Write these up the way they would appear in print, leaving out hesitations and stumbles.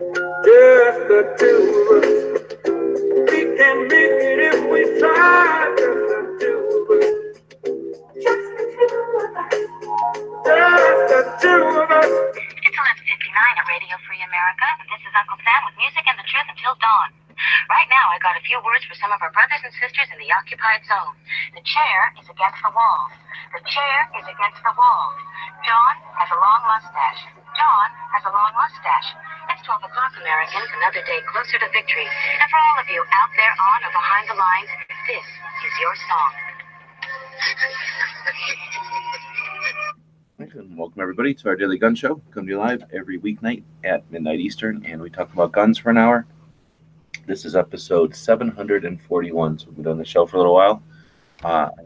Just the two of us. We can make it if we try. Just the two of us. Just the two of us. Just the two of us. It's 11:59 at Radio Free America, and this is Uncle Sam with music and the truth until dawn. Right now, I got a few words for some of our brothers and sisters in the occupied zone. The chair is against the wall. The chair is against the wall. John has a long mustache. John has a long mustache. It's 12 o'clock, Americans, another day closer to victory. And for all of you out there on or behind the lines, this is your song. Welcome, everybody, to our Daily Gun Show. Come to you live every weeknight at midnight Eastern, and we talk about guns for an hour. This is episode 741, so we've been on the show for a little while.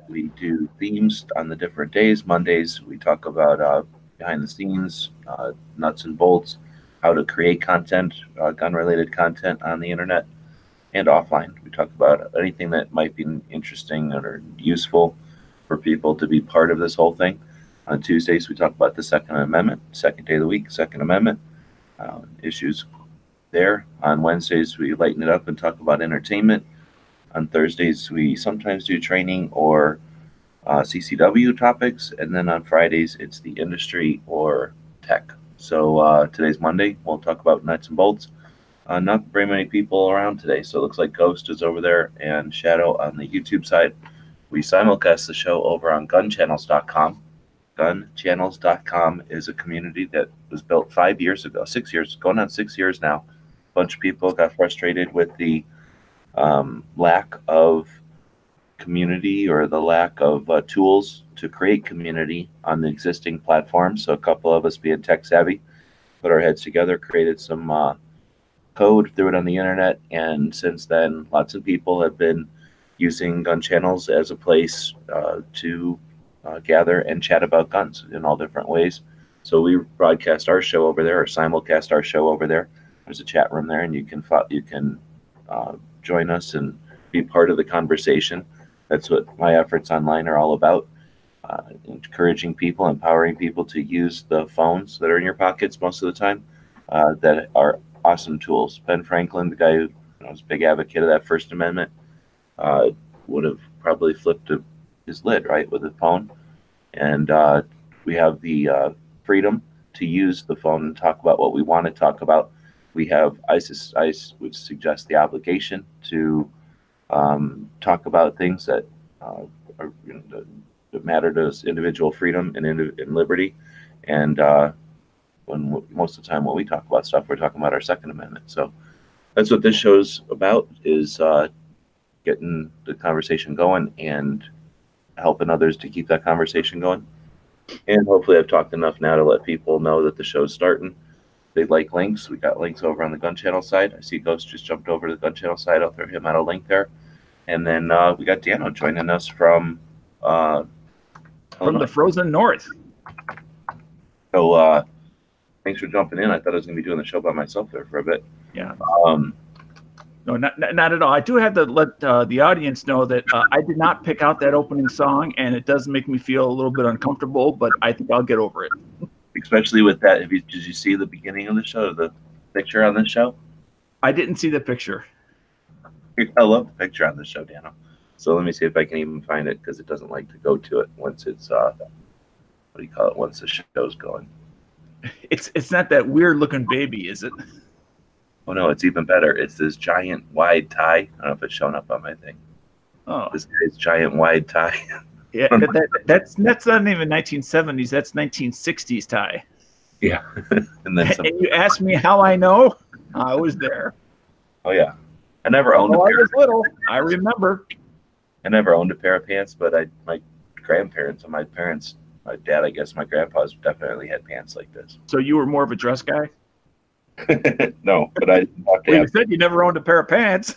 We do themes on the different days. Mondays, we talk about behind the scenes, nuts and bolts, how to create content, gun-related content on the internet and offline. We talk about anything that might be interesting or useful for people to be part of this whole thing. On Tuesdays, we talk about the Second Amendment, second day of the week, Second Amendment issues. There on Wednesdays we lighten it up and talk about entertainment. On Thursdays we sometimes do training or CCW topics, and then on Fridays it's the industry or tech. So today's Monday. We'll talk about nuts and bolts. Not very many people around today, so it looks like Ghost is over there and Shadow on the YouTube side. We simulcast the show over on GunChannels.com. GunChannels.com is a community that was built 5 years ago, 6 years, going on 6 years now. A bunch of people got frustrated with the lack of community or the lack of tools to create community on the existing platform. So a couple of us being tech savvy put our heads together, created some code, threw it on the internet, and since then lots of people have been using Gun Channels as a place to gather and chat about guns in all different ways. So we broadcast our show over there, or simulcast our show over there. There's a chat room there, and you can join us and be part of the conversation. That's what my efforts online are all about, encouraging people, empowering people to use the phones that are in your pockets most of the time that are awesome tools. Ben Franklin, the guy who was a big advocate of that First Amendment, would have probably flipped his lid, right, with his phone. And we have the freedom to use the phone and talk about what we want to talk about. We have, I would suggest, the obligation to talk about things that are, you know, that matter to us, individual freedom and liberty. And when most of the time when we talk about stuff, we're talking about our Second Amendment. So that's what this show's about, is getting the conversation going and helping others to keep that conversation going. And hopefully I've talked enough now to let people know that the show's starting. They like links. We got links over on the Gun Channel side. I see Ghost just jumped over to the Gun Channel side. I'll throw him out a link there. And then we got Dano joining us from the frozen north. So thanks for jumping in. I thought I was going to be doing the show by myself there for a bit. Yeah. No, not at all. I do have to let the audience know that I did not pick out that opening song, and it does make me feel a little bit uncomfortable, but I think I'll get over it. Especially with that, did you see the beginning of the show, the picture on the show? I didn't see the picture. I love the picture on the show, Dano. So let me see if I can even find it, because it doesn't like to go to it once it's, once the show's going. It's not that weird-looking baby, is it? Oh, no, it's even better. It's this giant wide tie. I don't know if it's showing up on my thing. Oh. This guy's giant wide tie. Yeah, but that's not even 1970s. That's 1960s tie. Yeah. And then and you ask me how I know? I was there. Oh, yeah. I never owned a pair. I was little. I remember. I never owned a pair of pants, but my grandparents and my parents, my dad, I guess, my grandpa's definitely had pants like this. So you were more of a dress guy? No, but I didn't have to. Well, you said you never owned a pair of pants.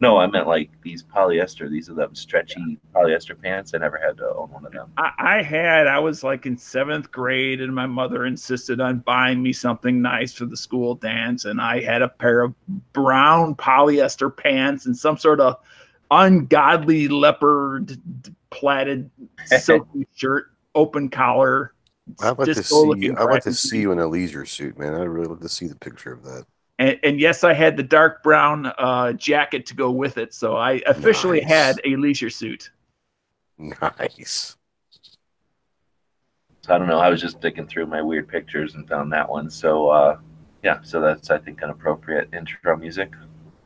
No, I meant like these polyester. These are them stretchy polyester pants. I never had to own one of them. I was like in 7th grade, and my mother insisted on buying me something nice for the school dance, and I had a pair of brown polyester pants and some sort of ungodly leopard plaited silky shirt, open collar. I want to see you in a leisure suit, man. I really want to see the picture of that. And yes, I had the dark brown jacket to go with it. So I officially had a leisure suit. Nice. I don't know. I was just digging through my weird pictures and found that one. So, yeah, so that's, I think, an appropriate intro music.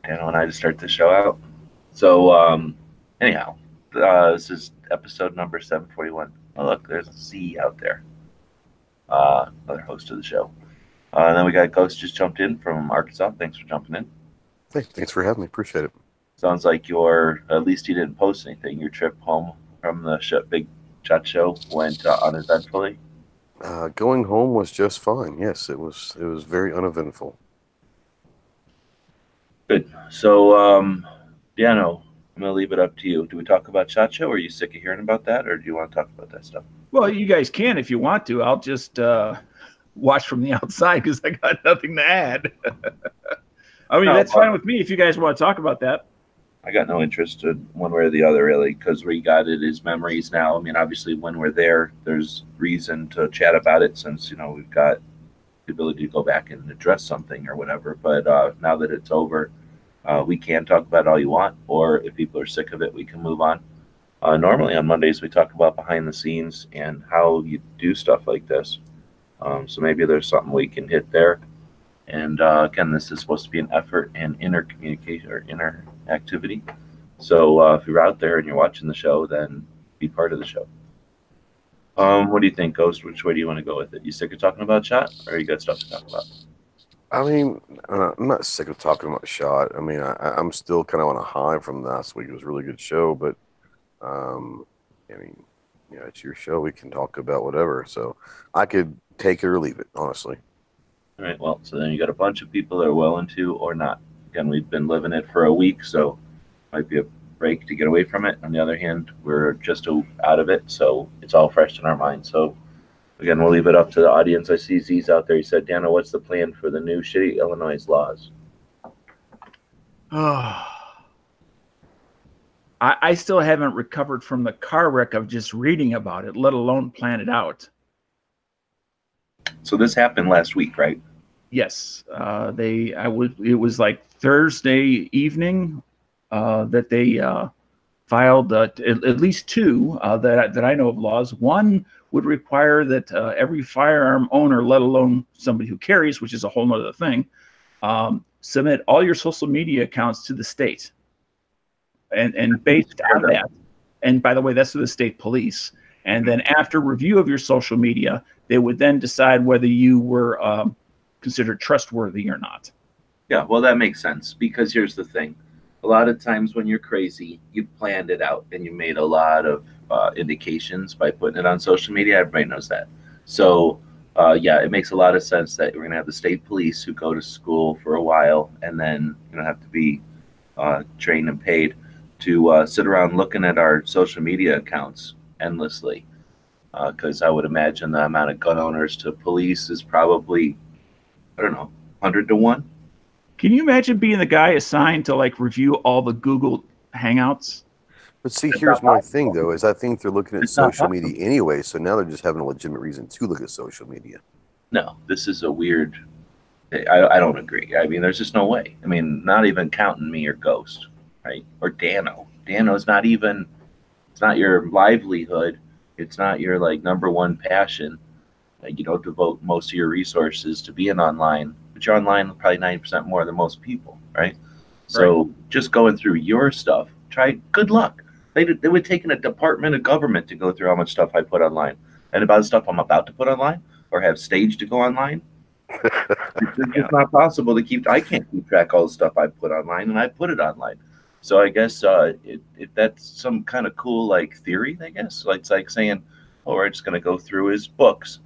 Dano and I to start the show out. So, anyhow, this is episode number 741. Oh, look, there's a Z out there. Another host of the show. And then we got Ghost just jumped in from Arkansas. Thanks for jumping in. Thanks for having me. Appreciate it. Sounds like at least you didn't post anything. Your trip home from the big SHOT Show went uneventfully. Going home was just fine. Yes, it was very uneventful. Good. So, Dano, I'm going to leave it up to you. Do we talk about SHOT Show? Are you sick of hearing about that, or do you want to talk about that stuff? Well, you guys can if you want to. I'll just watch from the outside because I got nothing to add. I mean, that's fine with me if you guys want to talk about that. I got no interest in one way or the other, really, because we got it as memories now. I mean, obviously, when we're there, there's reason to chat about it since, you know, we've got the ability to go back and address something or whatever. But now that it's over, we can talk about it all you want, or if people are sick of it, we can move on. Normally on Mondays, we talk about behind the scenes and how you do stuff like this. So maybe there's something we can hit there. And again, this is supposed to be an effort and intercommunication or interactivity. So if you're out there and you're watching the show, then be part of the show. What do you think, Ghost? Which way do you want to go with it? You sick of talking about SHOT, or you got stuff to talk about? I mean, I'm not sick of talking about SHOT. I mean, I'm still kind of on a high from last week. It was a really good show, but I mean, you know, it's your show. We can talk about whatever. So I could take it or leave it, honestly. All right, well, so then you got a bunch of people that are well into or not. Again, we've been living it for a week, so might be a break to get away from it. On the other hand, we're just out of it, so it's all fresh in our minds. So, again, we'll leave it up to the audience. I see Z's out there. He said, Dano, what's the plan for the new shitty Illinois laws? I still haven't recovered from the car wreck of just reading about it, let alone plan it out. So this happened last week, right? Yes, It was like Thursday evening that they filed at least two that I know of laws. One would require that every firearm owner, let alone somebody who carries, which is a whole other thing, submit all your social media accounts to the state. And based on that, and by the way, that's to the state police. And then after review of your social media, they would then decide whether you were considered trustworthy or not. Yeah, well, that makes sense, because here's the thing. A lot of times when you're crazy, you planned it out and you made a lot of indications by putting it on social media. Everybody knows that. So, yeah, it makes a lot of sense that we're going to have the state police who go to school for a while and then, you know, have to be trained and paid to sit around looking at our social media accounts endlessly. Because I would imagine the amount of gun owners to police is probably, I don't know, 100 to 1. Can you imagine being the guy assigned to like review all the Google Hangouts? But see, here's my thing though: is I think they're looking at social media anyway, so now they're just having a legitimate reason to look at social media. No, this is a weird. I don't agree. I mean, there's just no way. I mean, not even counting me or Ghost, right? Or Dano. Dano's not even. It's not your livelihood. It's not your like number one passion. Like, you don't devote most of your resources to being online, but you're online probably 90% more than most people, right? So just going through your stuff, good luck. They would take in a department of government to go through how much stuff I put online and about the stuff I'm about to put online or have staged to go online. It's just not possible to I can't keep track of all the stuff I put online, and I put it online. So I guess if that's some kind of cool like theory, I guess. Like, it's like saying, oh, we're just going to go through his books.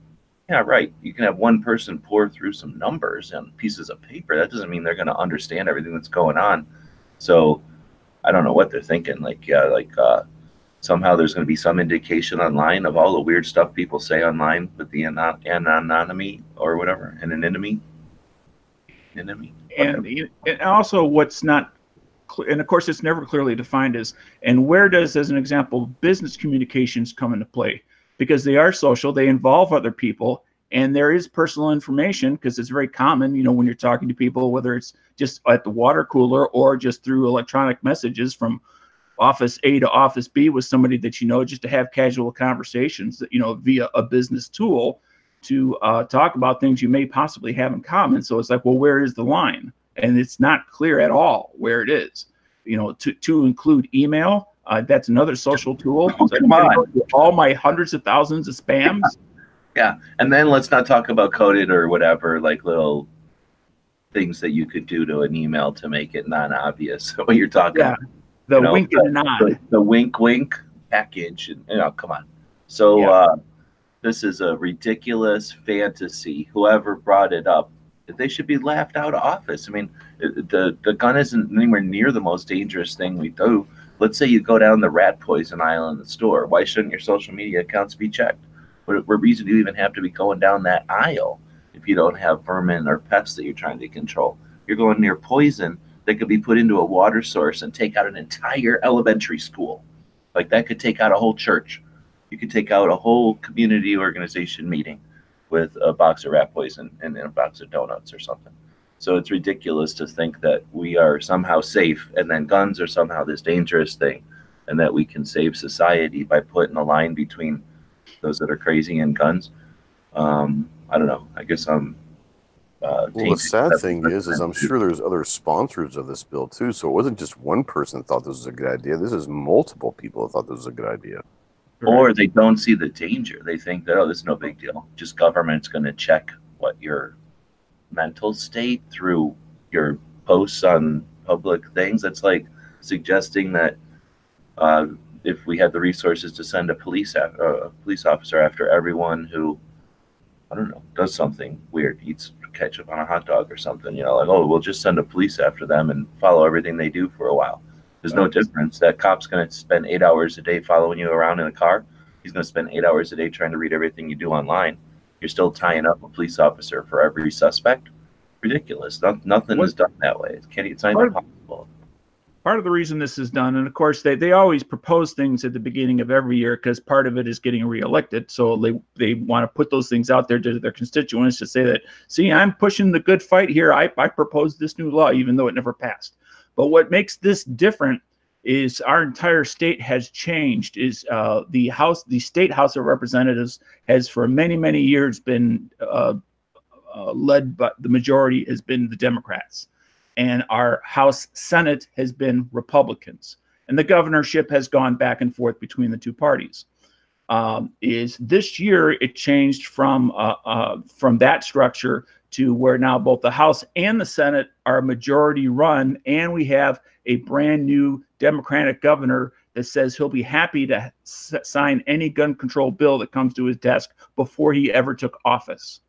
Yeah, right. You can have one person pour through some numbers and pieces of paper. That doesn't mean they're going to understand everything that's going on. So I don't know what they're thinking. Like, yeah, like somehow there's going to be some indication online of all the weird stuff people say online with the anonymity or whatever, anonymity. And also what's not. And of course, it's never clearly defined and where does, as an example, business communications come into play? Because they are social, they involve other people, And there is personal information, because it's very common, you know, when you're talking to people, whether it's just at the water cooler or just through electronic messages from office A to office B with somebody that you know, just to have casual conversations, that, you know, via a business tool to talk about things you may possibly have in common. So it's like, well, where is the line? And it's not clear at all where it is, you know, to include email. That's another social tool. So come on. All my hundreds of thousands of spams. Yeah. And then let's not talk about coded or whatever, like little things that you could do to an email to make it non-obvious when you're talking. Yeah. The, you know, wink and nod. The wink wink package. And, you know, come on. So yeah. This is a ridiculous fantasy. Whoever brought it up, they should be laughed out of office. I mean, the gun isn't anywhere near the most dangerous thing we do. Let's say you go down the rat poison aisle in the store. Why shouldn't your social media accounts be checked? What reason do you even have to be going down that aisle if you don't have vermin or pests that you're trying to control? You're going near poison that could be put into a water source and take out an entire elementary school. Like, that could take out a whole church. You could take out a whole community organization meeting with a box of rat poison and then a box of donuts or something. So it's ridiculous to think that we are somehow safe, and then guns are somehow this dangerous thing, and that we can save society by putting a line between those that are crazy and guns. I don't know. I guess I'm... well, the sad thing is I'm sure there's other sponsors of this bill, too. So it wasn't just one person thought this was a good idea. This is multiple people that thought this was a good idea. Or they don't see the danger. They think that, oh, this is no big deal. Just government's going to check what you're... mental state through your posts on public things. That's like suggesting that if we had the resources to send a police officer after everyone who, I don't know, does something weird, eats ketchup on a hot dog or something, you know, like, oh, we'll just send a police after them and follow everything they do for a while. There's no difference. That cop's going to spend 8 hours a day following you around in a car. He's going to spend 8 hours a day trying to read everything you do online. You're still tying up a police officer for every suspect. Ridiculous. Nothing is done that way. It's not even possible. Part of the reason this is done, and of course they always propose things at the beginning of every year because part of it is getting reelected. So they want to put those things out there to their constituents to say that, see, I'm pushing the good fight here. I proposed this new law, even though it never passed. But what makes this different is our entire state has changed. Is the state House of Representatives has for many, many years been led by, the majority has been the Democrats. And our House Senate has been Republicans. And the governorship has gone back and forth between the two parties. Is this year it changed from that structure to where now both the House and the Senate are majority run, and we have a brand new Democratic governor that says he'll be happy to sign any gun control bill that comes to his desk before he ever took office.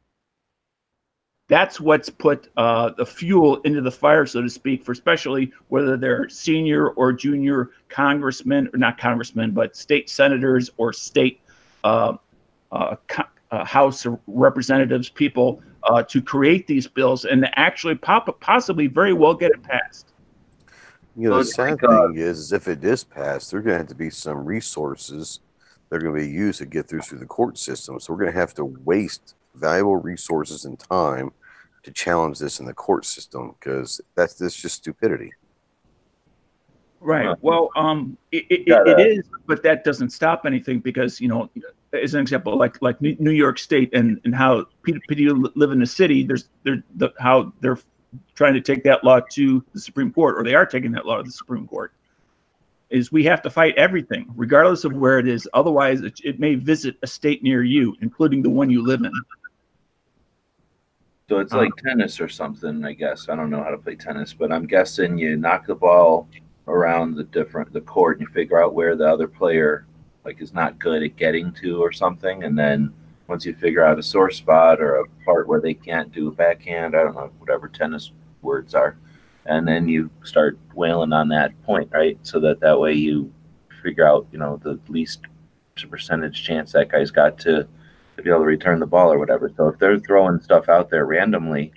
That's what's put the fuel into the fire, so to speak, for especially whether they're senior or junior congressmen, or not congressmen, but state senators or state House of Representatives people to create these bills and actually possibly very well get it passed. You know, the sad thing is if it is passed, there are going to have to be some resources that are going to be used to get through the court system. So we're going to have to waste valuable resources and time to challenge this in the court system, because that's just stupidity. Right. Well, it is, but that doesn't stop anything because, you know, as an example, like New York State and how people live in the city, how they're trying to take that law to the Supreme Court, or they are taking that law to the Supreme Court, is we have to fight everything, regardless of where it is. Otherwise, it may visit a state near you, including the one you live in. So it's like tennis or something, I guess. I don't know how to play tennis, but I'm guessing you knock the ball around the court and you figure out where the other player is not good at getting to or something, and then once you figure out a sore spot or a part where they can't do a backhand, I don't know, whatever tennis words are, and then you start wailing on that point, right? So that way you figure out, you know, the least percentage chance that guy's got to be able to return the ball or whatever. So if they're throwing stuff out there randomly,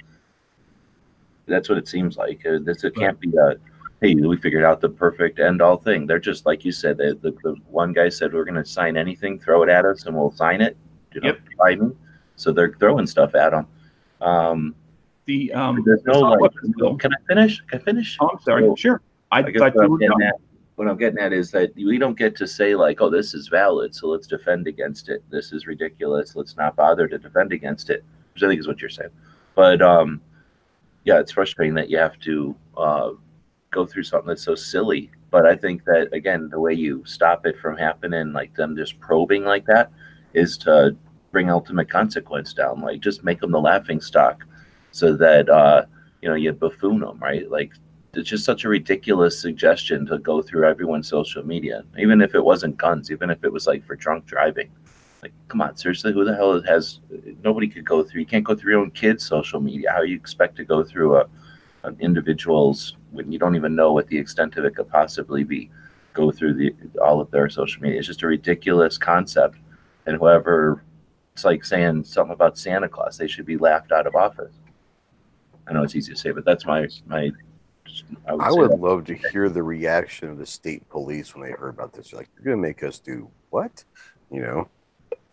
that's what it seems like. It can't be a, hey, we figured out the perfect end-all thing. They're just, like you said, the one guy said, we're going to sign anything, throw it at us, and we'll sign it. You know, yep. So they're throwing stuff at them. There's no, like, can I finish? Can I finish? Oh, I'm sorry. So, sure. I guess what I'm getting at is that we don't get to say, like, oh, this is valid, so let's defend against it. This is ridiculous. Let's not bother to defend against it, which I think is what you're saying. But, yeah, it's frustrating that you have to go through something that's so silly. But I think that, again, the way you stop it from happening, like them just probing like that, is to bring ultimate consequence down. Like, just make them the laughing stock so that, you know, you buffoon them, right? Like, it's just such a ridiculous suggestion to go through everyone's social media, even if it wasn't guns, even if it was, like, for drunk driving. Like, come on, seriously, who the hell has – nobody could go through – you can't go through your own kids' social media. How you expect to go through an individual's – when you don't even know what the extent of it could possibly be, go through all of their social media. It's just a ridiculous concept. And whoever – it's like saying something about Santa Claus. They should be laughed out of office. I know it's easy to say, but that's my – I would love to hear the reaction of the state police when they heard about this. They're like, you're going to make us do what? You know?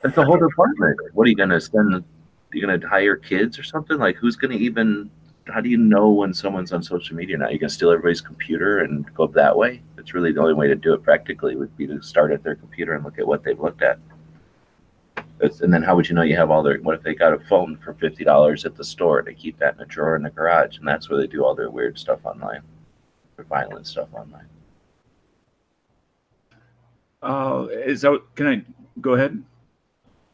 That's the whole department. What are you going to send? You're going to hire kids or something? Like, who's going to even, how do you know when someone's on social media now? You're going to steal everybody's computer and go up that way? That's really the only way to do it practically would be to start at their computer and look at what they've looked at. And then how would you know you have all their, what if they got a phone for $50 at the store? They keep that in a drawer in the garage, and that's where they do all their weird stuff online, their violent stuff online. Can I go ahead?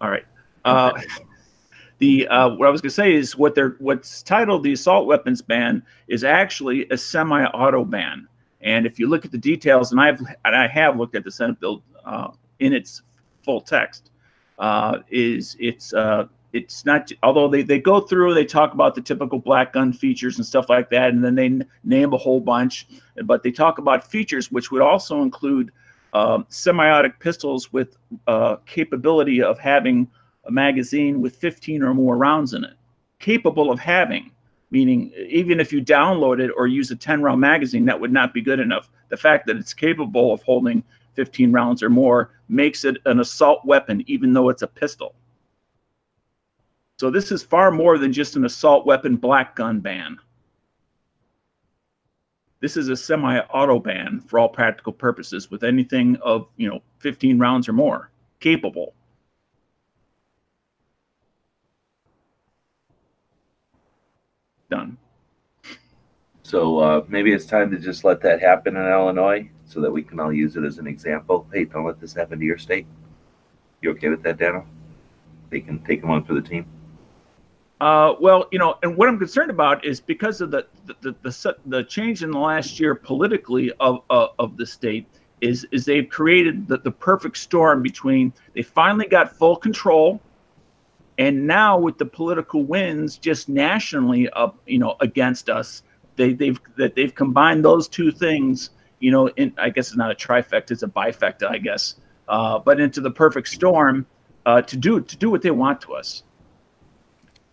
All right. What I was going to say is what's titled the assault weapons ban is actually a semi-auto ban. And if you look at the details, and I have looked at the Senate bill in its full text, it's not, although they go through, they talk about the typical black gun features and stuff like that, and then they name a whole bunch, but they talk about features which would also include semiotic pistols with capability of having a magazine with 15 or more rounds in it. Capable of having, meaning even if you download it or use a 10-round magazine, that would not be good enough. The fact that it's capable of holding 15 rounds or more makes it an assault weapon, even though it's a pistol. So this is far more than just an assault weapon black gun ban. This is a semi-auto ban for all practical purposes with anything of, you know, 15 rounds or more capable. Done. So maybe it's time to just let that happen in Illinois so that we can all use it as an example. Hey, don't let this happen to your state. You okay with that, Dano? They can take them on for the team. Well, you know, and what I'm concerned about is because of the change in the last year politically of the state is they've created the perfect storm between they finally got full control. And now with the political winds just nationally up, you know, against us, they've combined those two things, you know, in, I guess it's not a trifecta, it's a bifecta, I guess, but into the perfect storm to do what they want to us.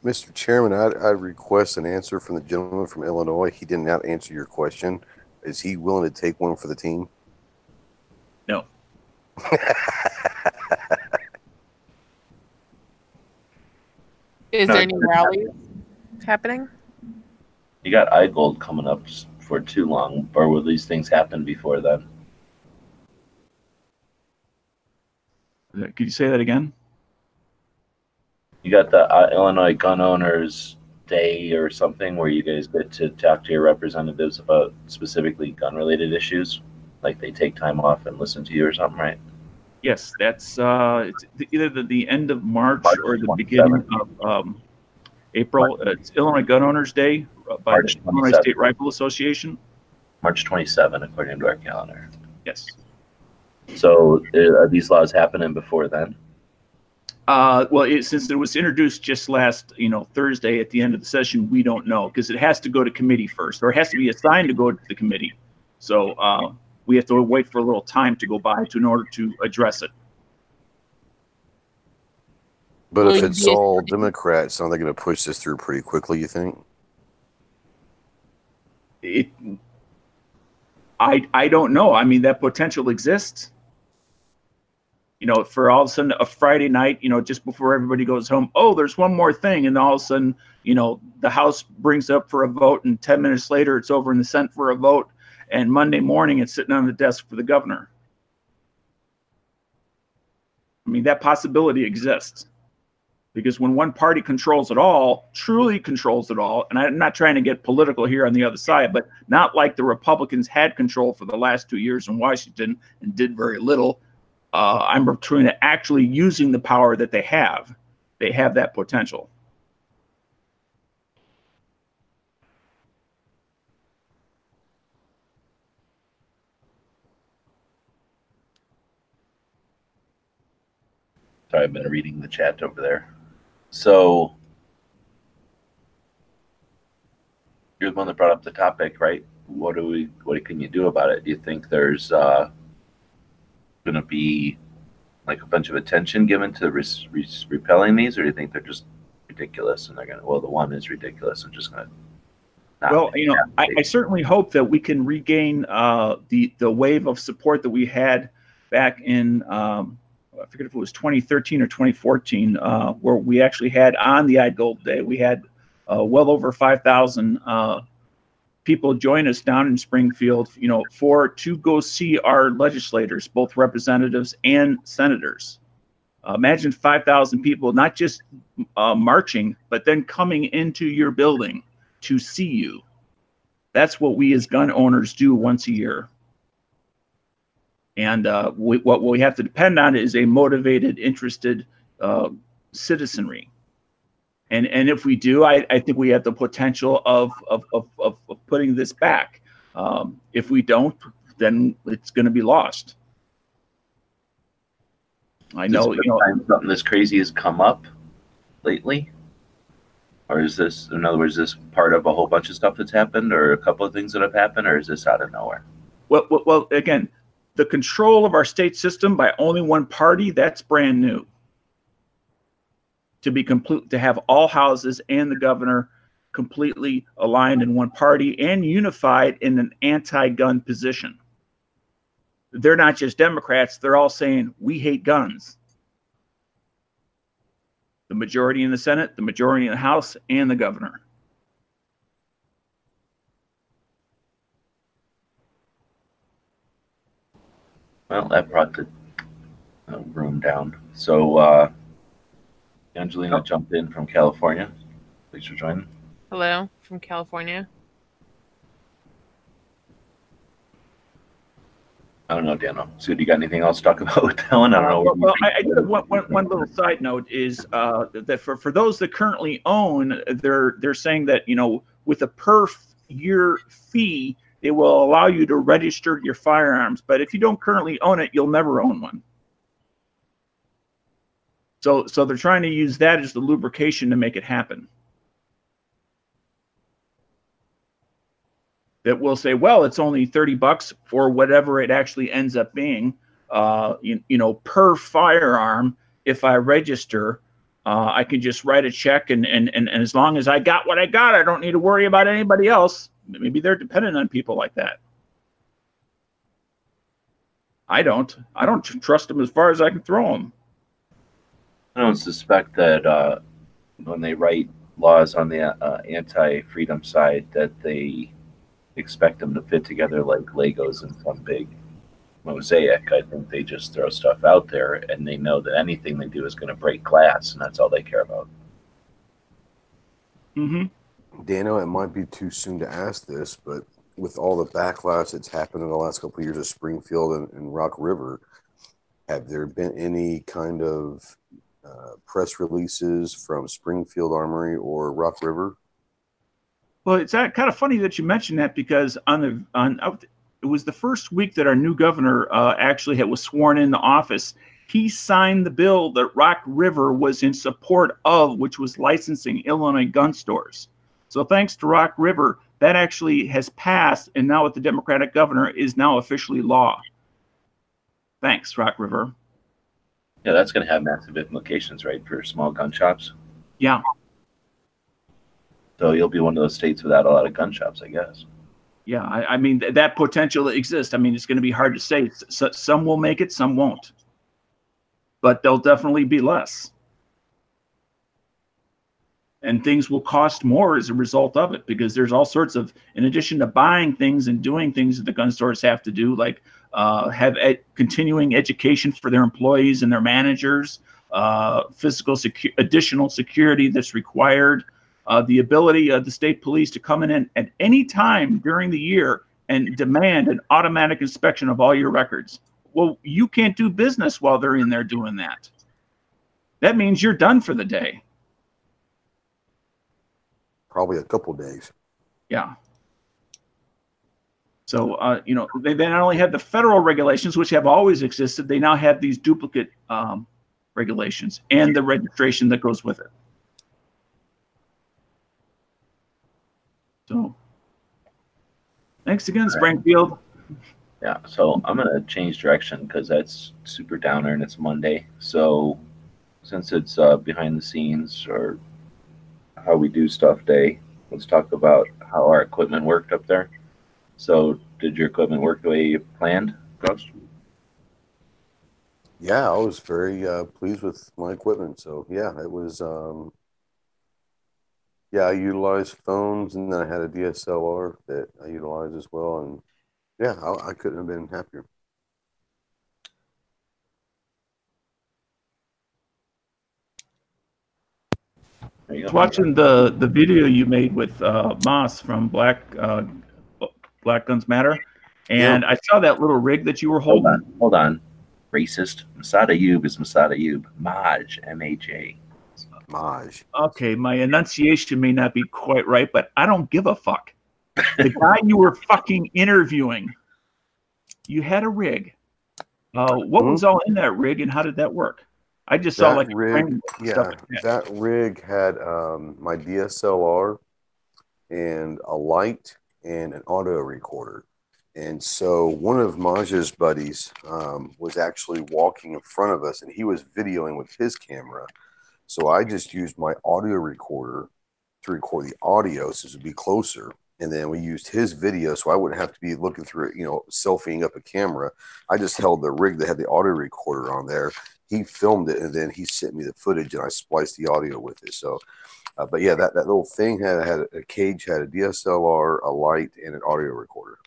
Mr. Chairman, I request an answer from the gentleman from Illinois. He did not answer your question. Is he willing to take one for the team? No. Is there any rallies happening? You got Igold coming up for too long, or will these things happen before then? Could you say that again? You got the Illinois Gun Owners Day or something where you guys get to talk to your representatives about specifically gun-related issues, like they take time off and listen to you or something, right? Yes, that's it's either the end of March or the beginning of April. It's Illinois Gun Owners Day by March the Illinois State Rifle Association. March 27, according to our calendar. Yes. So are these laws happening before then? Well, since it was introduced just last, you know, Thursday at the end of the session, we don't know because it has to go to committee first, or it has to be assigned to go to the committee. So we have to wait for a little time to go by in order to address it. But if it's all Democrats, aren't they going to push this through pretty quickly, you think? I don't know. I mean, that potential exists. you know, for all of a sudden a Friday night, you know, just before everybody goes home, oh, there's one more thing. And all of a sudden, you know, the House brings up for a vote and 10 minutes later it's over in the Senate for a vote. And Monday morning it's sitting on the desk for the governor. I mean, that possibility exists. Because when one party controls it all, truly controls it all, and I'm not trying to get political here on the other side, but not like the Republicans had control for the last 2 years in Washington and did very little. I'm referring to actually using the power that they have. They have that potential. Sorry, I've been reading the chat over there. So you're the one that brought up the topic, right? What can you do about it? Do you think there's going to be like a bunch of attention given to repelling these, or do you think they're just ridiculous and they're going to, well, the one is ridiculous, I'm just going to not. Well, you know, I certainly hope that we can regain the wave of support that we had back in I forget if it was 2013 or 2014, where we actually had on the I'd Gold Day, we had well over 5,000 people join us down in Springfield, you know, to go see our legislators, both representatives and senators. Imagine 5,000 people, not just marching, but then coming into your building to see you. That's what we as gun owners do once a year. And what we have to depend on is a motivated, interested citizenry. And if we do, I think we have the potential of putting this back. If we don't, then it's going to be lost. I know, you know, something this crazy has come up lately, or is this, in other words, this part of a whole bunch of stuff that's happened, or a couple of things that have happened, or is this out of nowhere? Well, again, the control of our state system by only one party, that's brand new. To be complete, to have all houses and the governor completely aligned in one party and unified in an anti-gun position. They're not just Democrats, they're all saying, we hate guns. The majority in the Senate, the majority in the House, and the governor. Well, that brought the room down. So Angelina jumped in from California. Thanks for joining. Hello, from California. I don't know, Dano. So do you got anything else to talk about with that one? I don't know. Well, I do have one little side note is that for those that currently own, they're saying that, you know, with a per year fee, it will allow you to register your firearms, but if you don't currently own it, you'll never own one. So they're trying to use that as the lubrication to make it happen. That will say, well, it's only 30 bucks for whatever it actually ends up being, you know, per firearm. If I register, I can just write a check, and as long as I got what I got, I don't need to worry about anybody else. Maybe they're dependent on people like that. I don't trust them as far as I can throw them. I don't suspect that when they write laws on the anti-freedom side that they expect them to fit together like Legos in some big mosaic. I think they just throw stuff out there, and they know that anything they do is going to break glass, and that's all they care about. Mm-hmm. Dano, it might be too soon to ask this, but with all the backlash that's happened in the last couple of years at Springfield and Rock River, have there been any kind of press releases from Springfield Armory or Rock River? Well, it's kind of funny that you mentioned that, because it was the first week that our new governor actually was sworn into office. He signed the bill that Rock River was in support of, which was licensing Illinois gun stores. So thanks to Rock River, that actually has passed, and now with the Democratic governor is now officially law. Thanks, Rock River. Yeah, that's going to have massive implications, right, for small gun shops? Yeah. So you'll be one of those states without a lot of gun shops, I guess. Yeah, I mean, that potential exists. I mean, it's going to be hard to say. Some will make it, some won't. but they'll definitely be less. And things will cost more as a result of it, because there's all sorts of, in addition to buying things and doing things that the gun stores have to do, like have continuing education for their employees and their managers, additional security that's required, the ability of the state police to come in at any time during the year and demand an automatic inspection of all your records. Well, you can't do business while they're in there doing that. That means you're done for the day. Probably a couple days. Yeah. So, you know, they not only have the federal regulations, which have always existed, they now have these duplicate regulations and the registration that goes with it. So, thanks again, Springfield. Yeah, so I'm going to change direction because that's super downer and it's Monday. So, since it's behind the scenes or how we do stuff day, let's talk about how our equipment worked up there. So did your equipment work the way you planned, Ghost? Yeah, I was very pleased with my equipment. So yeah, it was, yeah, I utilized phones, and then I had a DSLR that I utilized as well. And yeah, I couldn't have been happier. I was watching the video you made with Moss from Black Guns Matter, and yeah. I saw that little rig that you were holding. Hold on. Racist. Masada Yub is Masada Yub. Maj, M-A-J. Maj. Okay, my enunciation may not be quite right, but I don't give a fuck. The guy you were fucking interviewing, you had a rig. What was all in that rig, and how did that work? I just saw like rig, yeah, that rig had my DSLR and a light and an auto recorder. And so one of Maj's buddies was actually walking in front of us, and he was videoing with his camera. So I just used my audio recorder to record the audio so it would be closer. And then we used his video, so I wouldn't have to be looking through, you know, selfieing up a camera. I just held the rig that had the audio recorder on there. He filmed it, and then he sent me the footage, and I spliced the audio with it. So, but yeah, that little thing had a cage, had a DSLR, a light, and an audio recorder.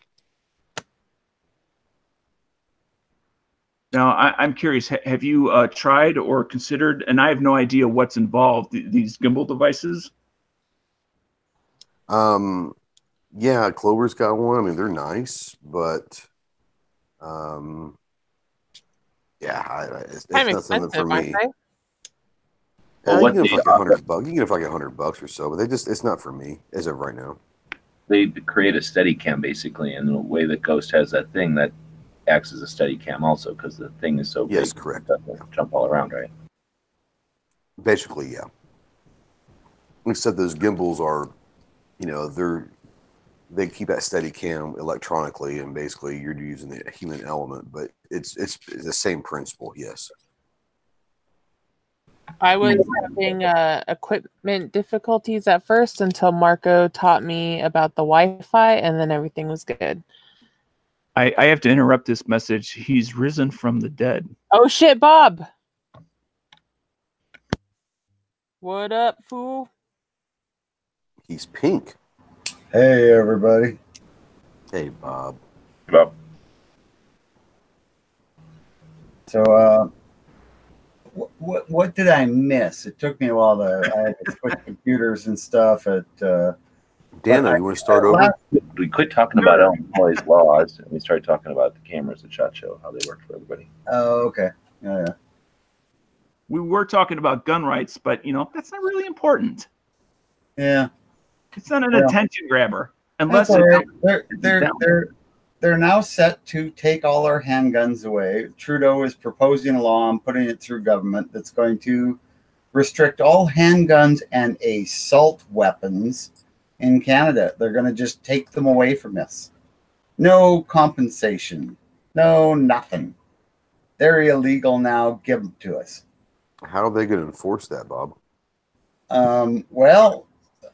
Now, I'm curious, have you tried or considered, and I have no idea what's involved, these gimbal devices? Yeah, Clover's got one. I mean, they're nice, but yeah, it's nothing for me. Well, you can get like $100 or so, but it's not for me as of right now. They create a Steadicam basically, and the way that Ghost has that thing that acts as a Steadicam also, because the thing is so big. Yes, correct. Jump all around, right? Basically, yeah. Except those gimbals are, you know, they keep that Steadicam electronically, and basically you're using the human element, but it's the same principle, yes. I was having equipment difficulties at first until Marco taught me about the Wi-Fi, and then everything was good. I have to interrupt this message. He's risen from the dead. Oh, shit, Bob. What up, fool? He's pink. Hey, everybody. Hey, Bob. Hello. So, what did I miss? It took me a while to, I had to switch computers and stuff. Dano, you want to start over? We quit talking about Illinois laws, and we started talking about the cameras at SHOT Show, how they work for everybody. Oh, okay. Yeah. We were talking about gun rights, but, you know, that's not really important. Yeah. It's not an attention grabber, unless they're now set to take all our handguns away. Trudeau is proposing a law and putting it through government that's going to restrict all handguns and assault weapons in Canada. They're going to just take them away from us. No compensation, no nothing. They're illegal now. Give them to us. How are they going to enforce that, Bob? Well.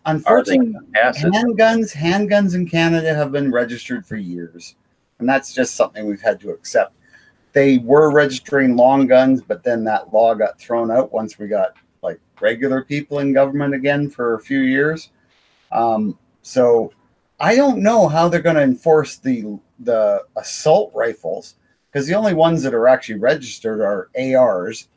Unfortunately, handguns in Canada have been registered for years, and that's just something we've had to accept. They were registering long guns, but then that law got thrown out once we got like regular people in government again for a few years. So I don't know how they're going to enforce the assault rifles, because the only ones that are actually registered are ARs.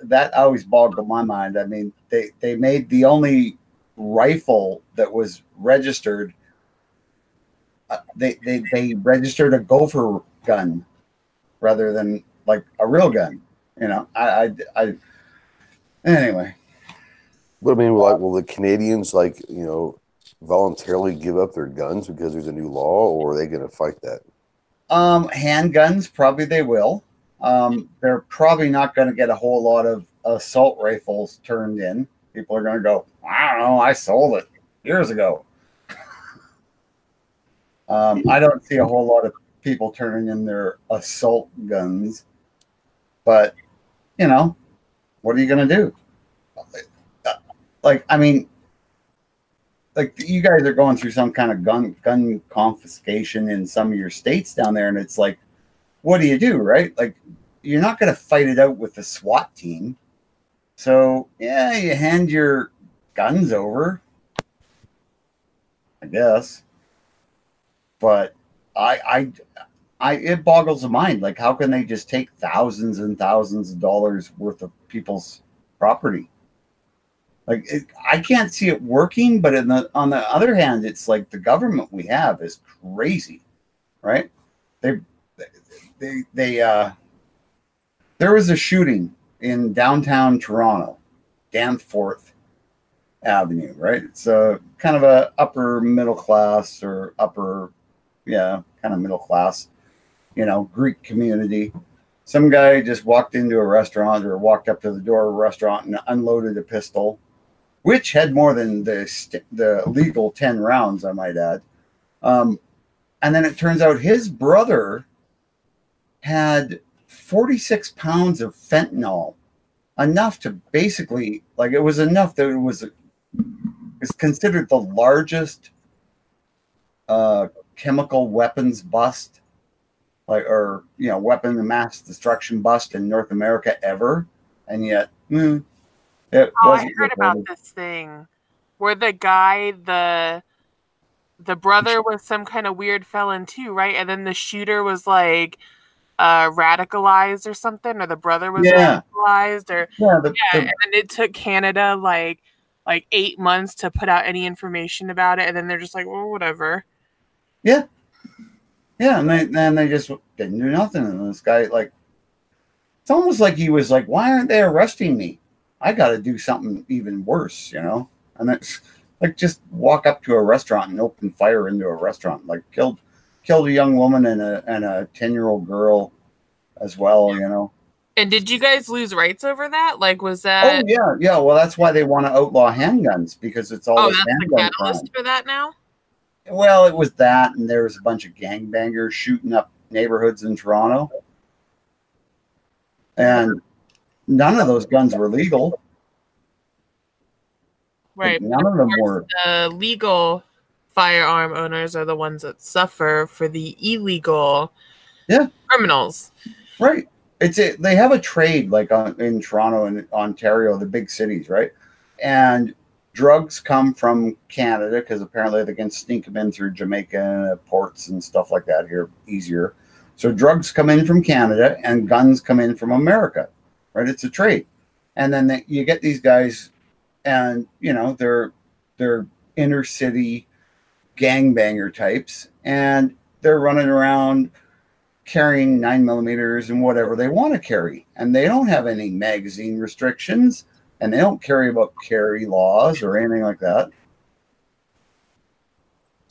That always boggled my mind. I mean, they made the only rifle that was registered. They registered a gopher gun rather than like a real gun. You know, anyway. But I mean, like, will the Canadians, like, you know, voluntarily give up their guns because there's a new law, or are they going to fight that? Handguns, probably they will. They're probably not going to get a whole lot of assault rifles turned in. People are going to go, I don't know, I sold it years ago. I don't see a whole lot of people turning in their assault guns, but you know, what are you going to do? Like, I mean, like, you guys are going through some kind of gun confiscation in some of your states down there, and it's like, what do you do, right? Like, you're not going to fight it out with the SWAT team. So, yeah, you hand your guns over, I guess. But it boggles the mind. Like, how can they just take thousands and thousands of dollars worth of people's property? Like, I can't see it working, but on the other hand, it's like the government we have is crazy, right? There was a shooting in downtown Toronto, Danforth Avenue, right? It's a kind of a middle class, you know, Greek community. Some guy just walked into a restaurant, or walked up to the door of a restaurant and unloaded a pistol, which had more than the legal 10 rounds, I might add. And then it turns out his brother had 46 pounds of fentanyl, enough to basically, like, it was enough that it's considered the largest chemical weapons bust, like, or, you know, weapon of mass destruction bust in North America ever. And yet, I heard about this thing where the guy, the brother was some kind of weird felon too, right? And then the shooter was like radicalized or something, or the brother was radicalized, or and it took Canada like 8 months to put out any information about it, and then they're just like, well, whatever. Yeah, and they just didn't do nothing. And this guy, like, it's almost like he was like, why aren't they arresting me? I got to do something even worse, you know? And it's like, just walk up to a restaurant and open fire into a restaurant, like killed a young woman and a 10-year-old girl as well, you know? And did you guys lose rights over that? Like, was that... Oh, yeah. Well, that's why they want to outlaw handguns, because it's all... Oh, that's the catalyst for that now? Well, it was that, and there was a bunch of gangbangers shooting up neighborhoods in Toronto. And none of those guns were legal. Right. Like, none of them were. The legal firearm owners are the ones that suffer for the illegal criminals. Right. They have a trade, like, in Toronto and Ontario, the big cities, right? And drugs come from Canada, because apparently they can sneak them in through Jamaica ports and stuff like that here easier. So drugs come in from Canada and guns come in from America, right? It's a trade. And then you get these guys, and, you know, they're inner city gangbanger types, and they're running around carrying 9mm and whatever they want to carry. And they don't have any magazine restrictions. And they don't care about carry laws or anything like that.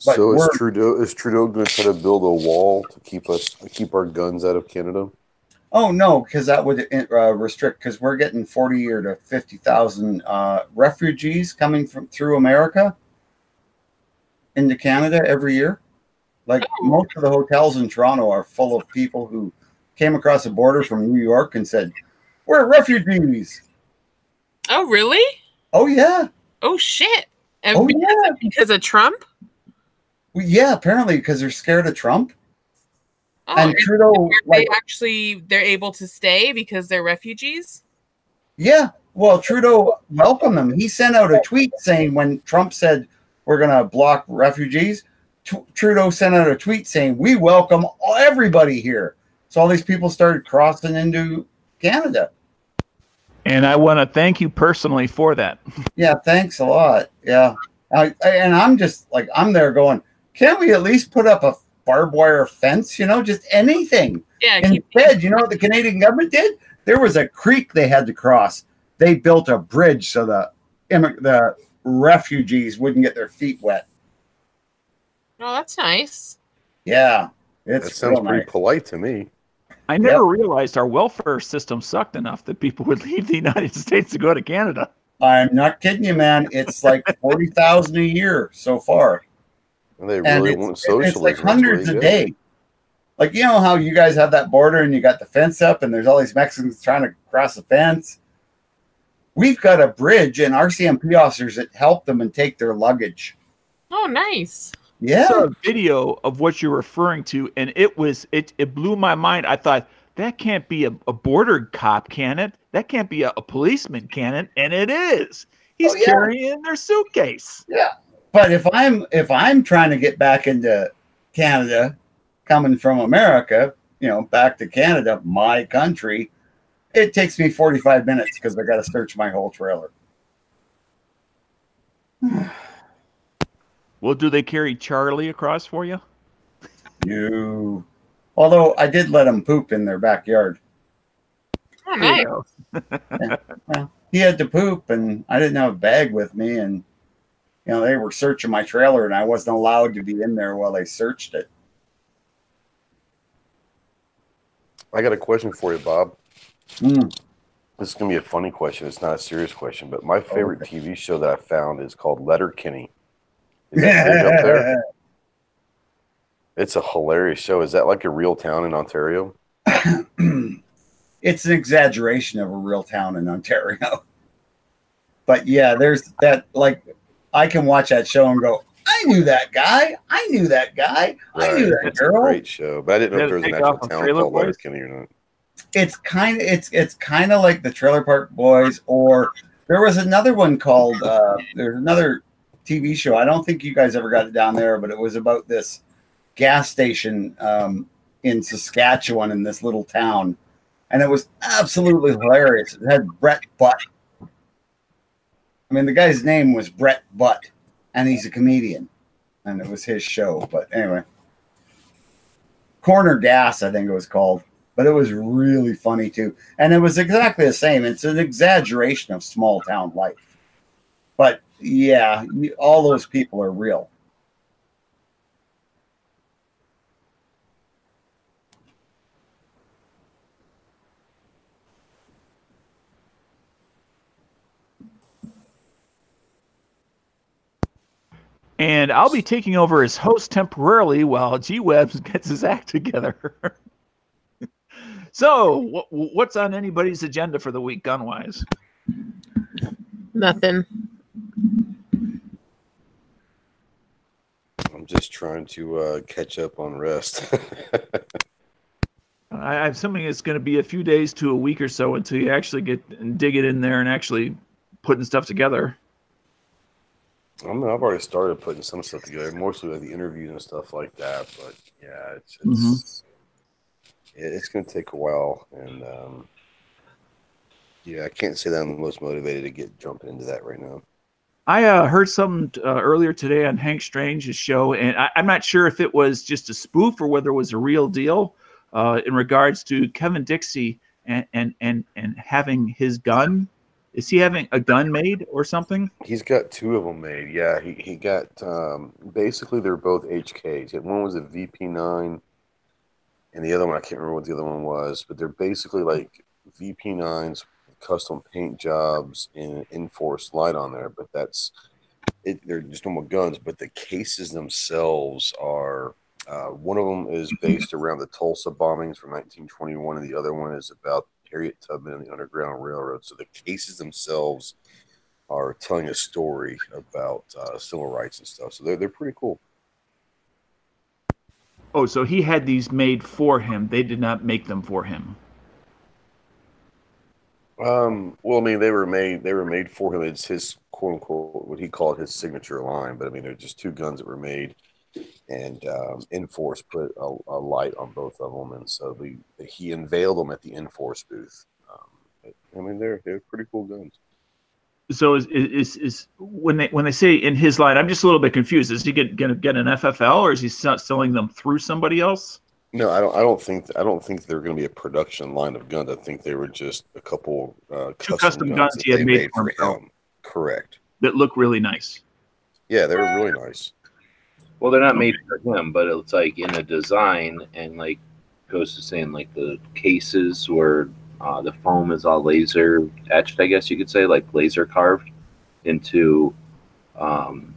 But so is Trudeau going to try to build a wall to keep our guns out of Canada? Oh no, because that would restrict. Because we're getting 40,000 to 50,000 refugees coming through America into Canada every year. Like, most of the hotels in Toronto are full of people who came across the border from New York and said, "We're refugees." Oh, really? Oh, yeah. Oh, shit. And because of Trump? Well, yeah, apparently, because they're scared of Trump. Oh, and Trudeau, like, they're able to stay because they're refugees? Yeah. Well, Trudeau welcomed them. He sent out a tweet saying when Trump said we're going to block refugees, Trudeau sent out a tweet saying we welcome everybody here. So all these people started crossing into Canada. And I want to thank you personally for that. Yeah, thanks a lot. Yeah. And I'm just like, I'm there going, can't we at least put up a barbed wire fence, you know, just anything? Yeah. Instead, you know what the Canadian government did? There was a creek they had to cross. They built a bridge so the refugees wouldn't get their feet wet. Oh, that's nice. Yeah. That sounds pretty polite to me. I never realized our welfare system sucked enough that people would leave the United States to go to Canada. I'm not kidding you, man. It's like 40,000 a year so far. And they really want socialism. It's like hundreds a day. Like, you know how you guys have that border and you got the fence up and there's all these Mexicans trying to cross the fence? We've got a bridge and RCMP officers that help them and take their luggage. Oh, nice. Yeah. I saw a video of what you're referring to, and it blew my mind. I thought, that can't be a border cop, can it? That can't be a policeman, can it? And it is. He's carrying their suitcase. Yeah. But if I'm trying to get back into Canada, coming from America, you know, back to Canada, my country, it takes me 45 minutes because I got to search my whole trailer. Well, do they carry Charlie across for you? No. Although I did let him poop in their backyard. Oh, nice. Well, he had to poop, and I didn't have a bag with me, and you know they were searching my trailer, and I wasn't allowed to be in there while they searched it. I got a question for you, Bob. Mm. This is gonna be a funny question. It's not a serious question, but my favorite TV show that I found is called Letterkenny. Is that up there? It's a hilarious show. Is that like a real town in Ontario? It's an exaggeration of a real town in Ontario. But yeah, there's that. Like, I can watch that show and go, I knew that guy. I knew that guy. Right. I knew that girl. It's a great show, but I didn't know if there was an actual town called Letterkenny or not. It's kind of like the Trailer Park Boys, or there was another one called. There's another TV show. I don't think you guys ever got it down there, but it was about this gas station in Saskatchewan in this little town, and it was absolutely hilarious. It had Brett Butt. I mean, the guy's name was Brett Butt, and he's a comedian, and it was his show. But anyway, Corner Gas, I think it was called, but it was really funny too, and it was exactly the same. It's an exaggeration of small town life, but yeah, all those people are real. And I'll be taking over as host temporarily while G-Webs gets his act together. So, what's on anybody's agenda for the week, gun-wise? Nothing. I'm just trying to catch up on rest. I'm assuming it's going to be a few days to a week or so until you actually get and dig it in there and actually putting stuff together. I mean, I've already started putting some stuff together, mostly like the interviews and stuff like that. But yeah, it's going to take a while, and yeah, I can't say that I'm the most motivated to get jumping into that right now. I heard something earlier today on Hank Strange's show, and I'm not sure if it was just a spoof or whether it was a real deal in regards to Kevin Dixie and having his gun. Is he having a gun made or something? He's got two of them made. Yeah, he got basically they're both HKs. One was a VP9, and the other one I can't remember what the other one was. But they're basically like VP9s, custom paint jobs, and Inforce light on there. But that's it. They're just normal guns. But the cases themselves are one of them is based around the Tulsa bombings from 1921, and the other one is about Harriet Tubman and the Underground Railroad. So the cases themselves are telling a story about civil rights and stuff. So they're pretty cool. Oh, so he had these made for him. They did not make them for him. Well, I mean, they were made for him. It's his quote unquote, what he called his signature line. But I mean, they're just two guns that were made, and Inforce put a light on both of them, and so he unveiled them at the Inforce booth. I mean, they're pretty cool guns. So is when they say in his line, I'm just a little bit confused. Is he gonna get an FFL, or is he selling them through somebody else? No, I don't think they're going to be a production line of guns. I think they were just a couple two custom guns he had made for him. Correct. That look really nice. Yeah, they were really nice. Well, they're not made for him, but it's like in a design, and like Ghost is saying, like the cases were. The foam is all laser etched, I guess you could say, like laser carved into kind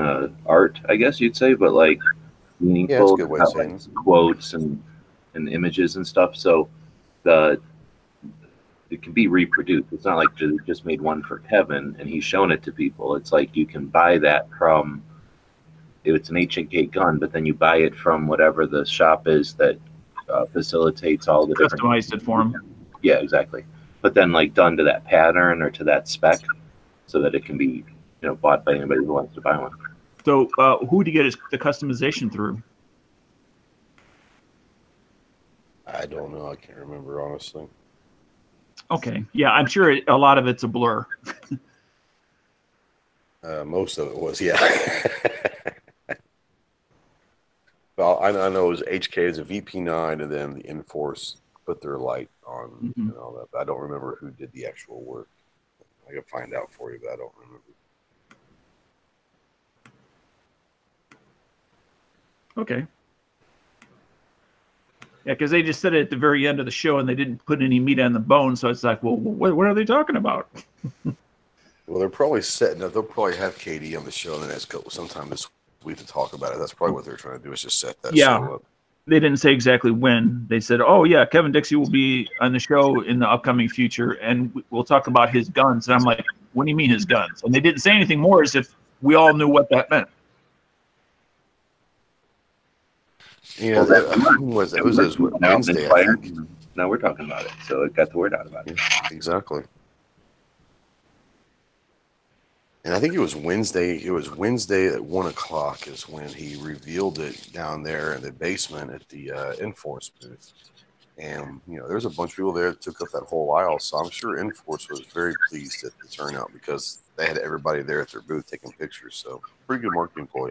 of art, I guess you'd say, but like meaningful quotes and images and stuff. So it can be reproduced. It's not like just made one for Kevin and he's shown it to people. It's like you can buy that from, it's an HK gun, but then you buy it from whatever the shop is that facilitates all the different. Customized it for him. Yeah, exactly. But then, like, done to that pattern or to that spec so that it can be, you know, bought by anybody who wants to buy one. So who do you get the customization through? I don't know. I can't remember, honestly. Okay. Yeah, I'm sure a lot of it's a blur. Most of it was, yeah. Well, I know it was HK as a VP9 and then the Inforce put their light on and all that. But I don't remember who did the actual work. I can find out for you, but I don't remember. Okay. Yeah, because they just said it at the very end of the show, and they didn't put any meat on the bone. So it's like, well, what are they talking about? Well, they're probably setting up. They'll probably have Katie on the show the next couple sometime this week to talk about it. That's probably what they're trying to do is just set that show up. They didn't say exactly when. They said, oh, yeah, Kevin Dixie will be on the show in the upcoming future, and we'll talk about his guns. And I'm like, what do you mean his guns? And they didn't say anything more as if we all knew what that meant. Yeah, it was Wednesday, I think. Now we're talking about it, so it got the word out about it. Yeah, exactly. And I think it was Wednesday. It was Wednesday at 1 o'clock is when he revealed it down there in the basement at the Inforce booth. And you know, there's a bunch of people there that took up that whole aisle. So I'm sure Inforce was very pleased at the turnout because they had everybody there at their booth taking pictures. So pretty good marketing ploy.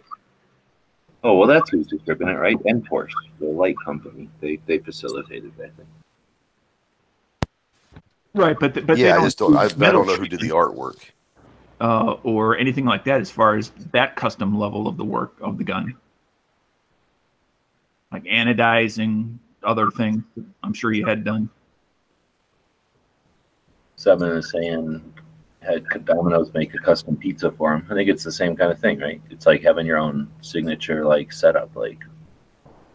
Oh well, that's who's distributing it, right? Inforce, the light company. They facilitated that thing. Right, but yeah, I don't know who did the artwork. Or anything like that as far as that custom level of the work of the gun. Like anodizing, other things I'm sure you had done. Seven is saying, had Domino's make a custom pizza for him. I think it's the same kind of thing, right? It's like having your own signature like setup, like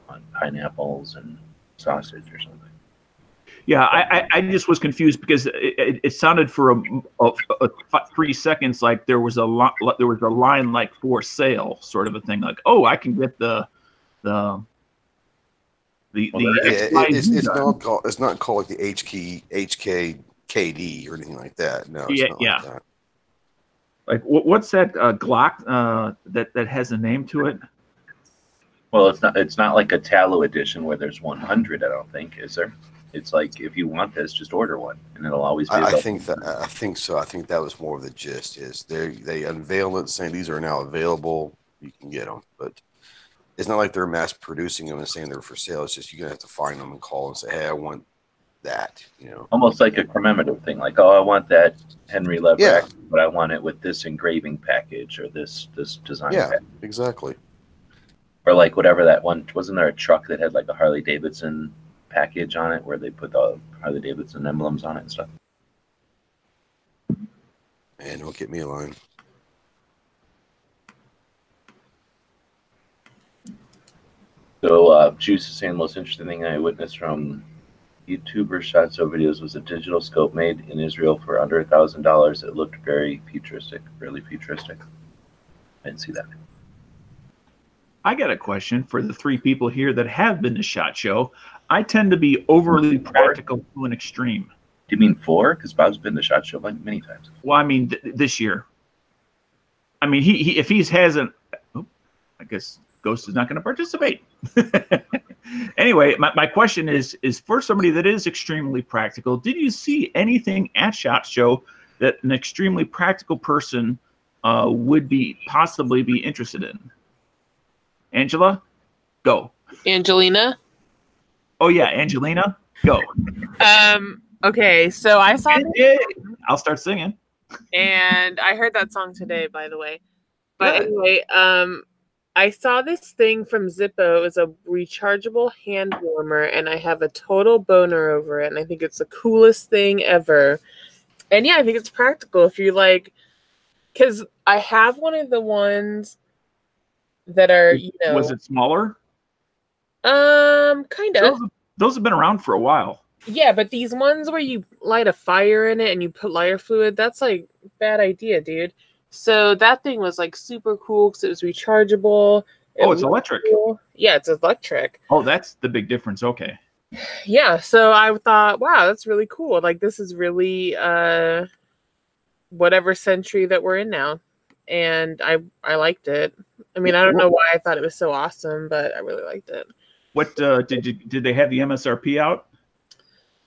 on pineapples and sausage or something. Yeah, I just was confused because it sounded for a 3 seconds like there was a line like for sale sort of a thing, like, oh, I can get it's not called like the HK KD or anything like that. No, it's not like that. Like what's that Glock that has a name to it? Well, it's not like a Tallow edition where there's 100. I don't think, is there? It's like if you want this, just order one, and it'll always be. I think so. I think that was more of the gist. Is they unveiled it, saying these are now available. You can get them, but it's not like they're mass producing them and saying they're for sale. It's just you're gonna have to find them and call and say, hey, I want that. You know, almost like a commemorative thing. Like, oh, I want that Henry Lever, but I want it with this engraving package or this design. Yeah, package. Exactly. Or like whatever that one wasn't there a truck that had like a Harley Davidson package on it where they put the Harley Davidson emblems on it and stuff. And don't get me a line. So Juice is saying the most interesting thing I witnessed from YouTuber Shot Show videos was a digital scope made in Israel for under $1,000. It looked very futuristic, really futuristic. I didn't see that. I got a question for the three people here that have been to SHOT Show. I tend to be overly practical to an extreme. Do you mean four? Because Bob's been to SHOT Show like many times. Well, I mean this year. I mean, he if he hasn't, I guess Ghost is not going to participate. Anyway, my question is for somebody that is extremely practical, did you see anything at SHOT Show that an extremely practical person would be possibly be interested in? Angela, go. Angelina? Oh, yeah, Angelina, go. Okay, so I saw... I'll start singing. And I heard that song today, by the way. But anyway, I saw this thing from Zippo. It was a rechargeable hand warmer, and I have a total boner over it, and I think it's the coolest thing ever. And, yeah, I think it's practical if you like... Because I have one of the ones that are, you know... Was it smaller? Kind of. Those have been around for a while. Yeah, but these ones where you light a fire in it and you put lighter fluid, that's like a bad idea, dude. So that thing was like super cool because it was rechargeable. Oh, it's electric. Cool. Yeah, it's electric. Oh, that's the big difference. Okay. Yeah, so I thought, wow, that's really cool. Like, this is really whatever century that we're in now. And I liked it. I mean, I don't know why I thought it was so awesome, but I really liked it. What did they have the MSRP out?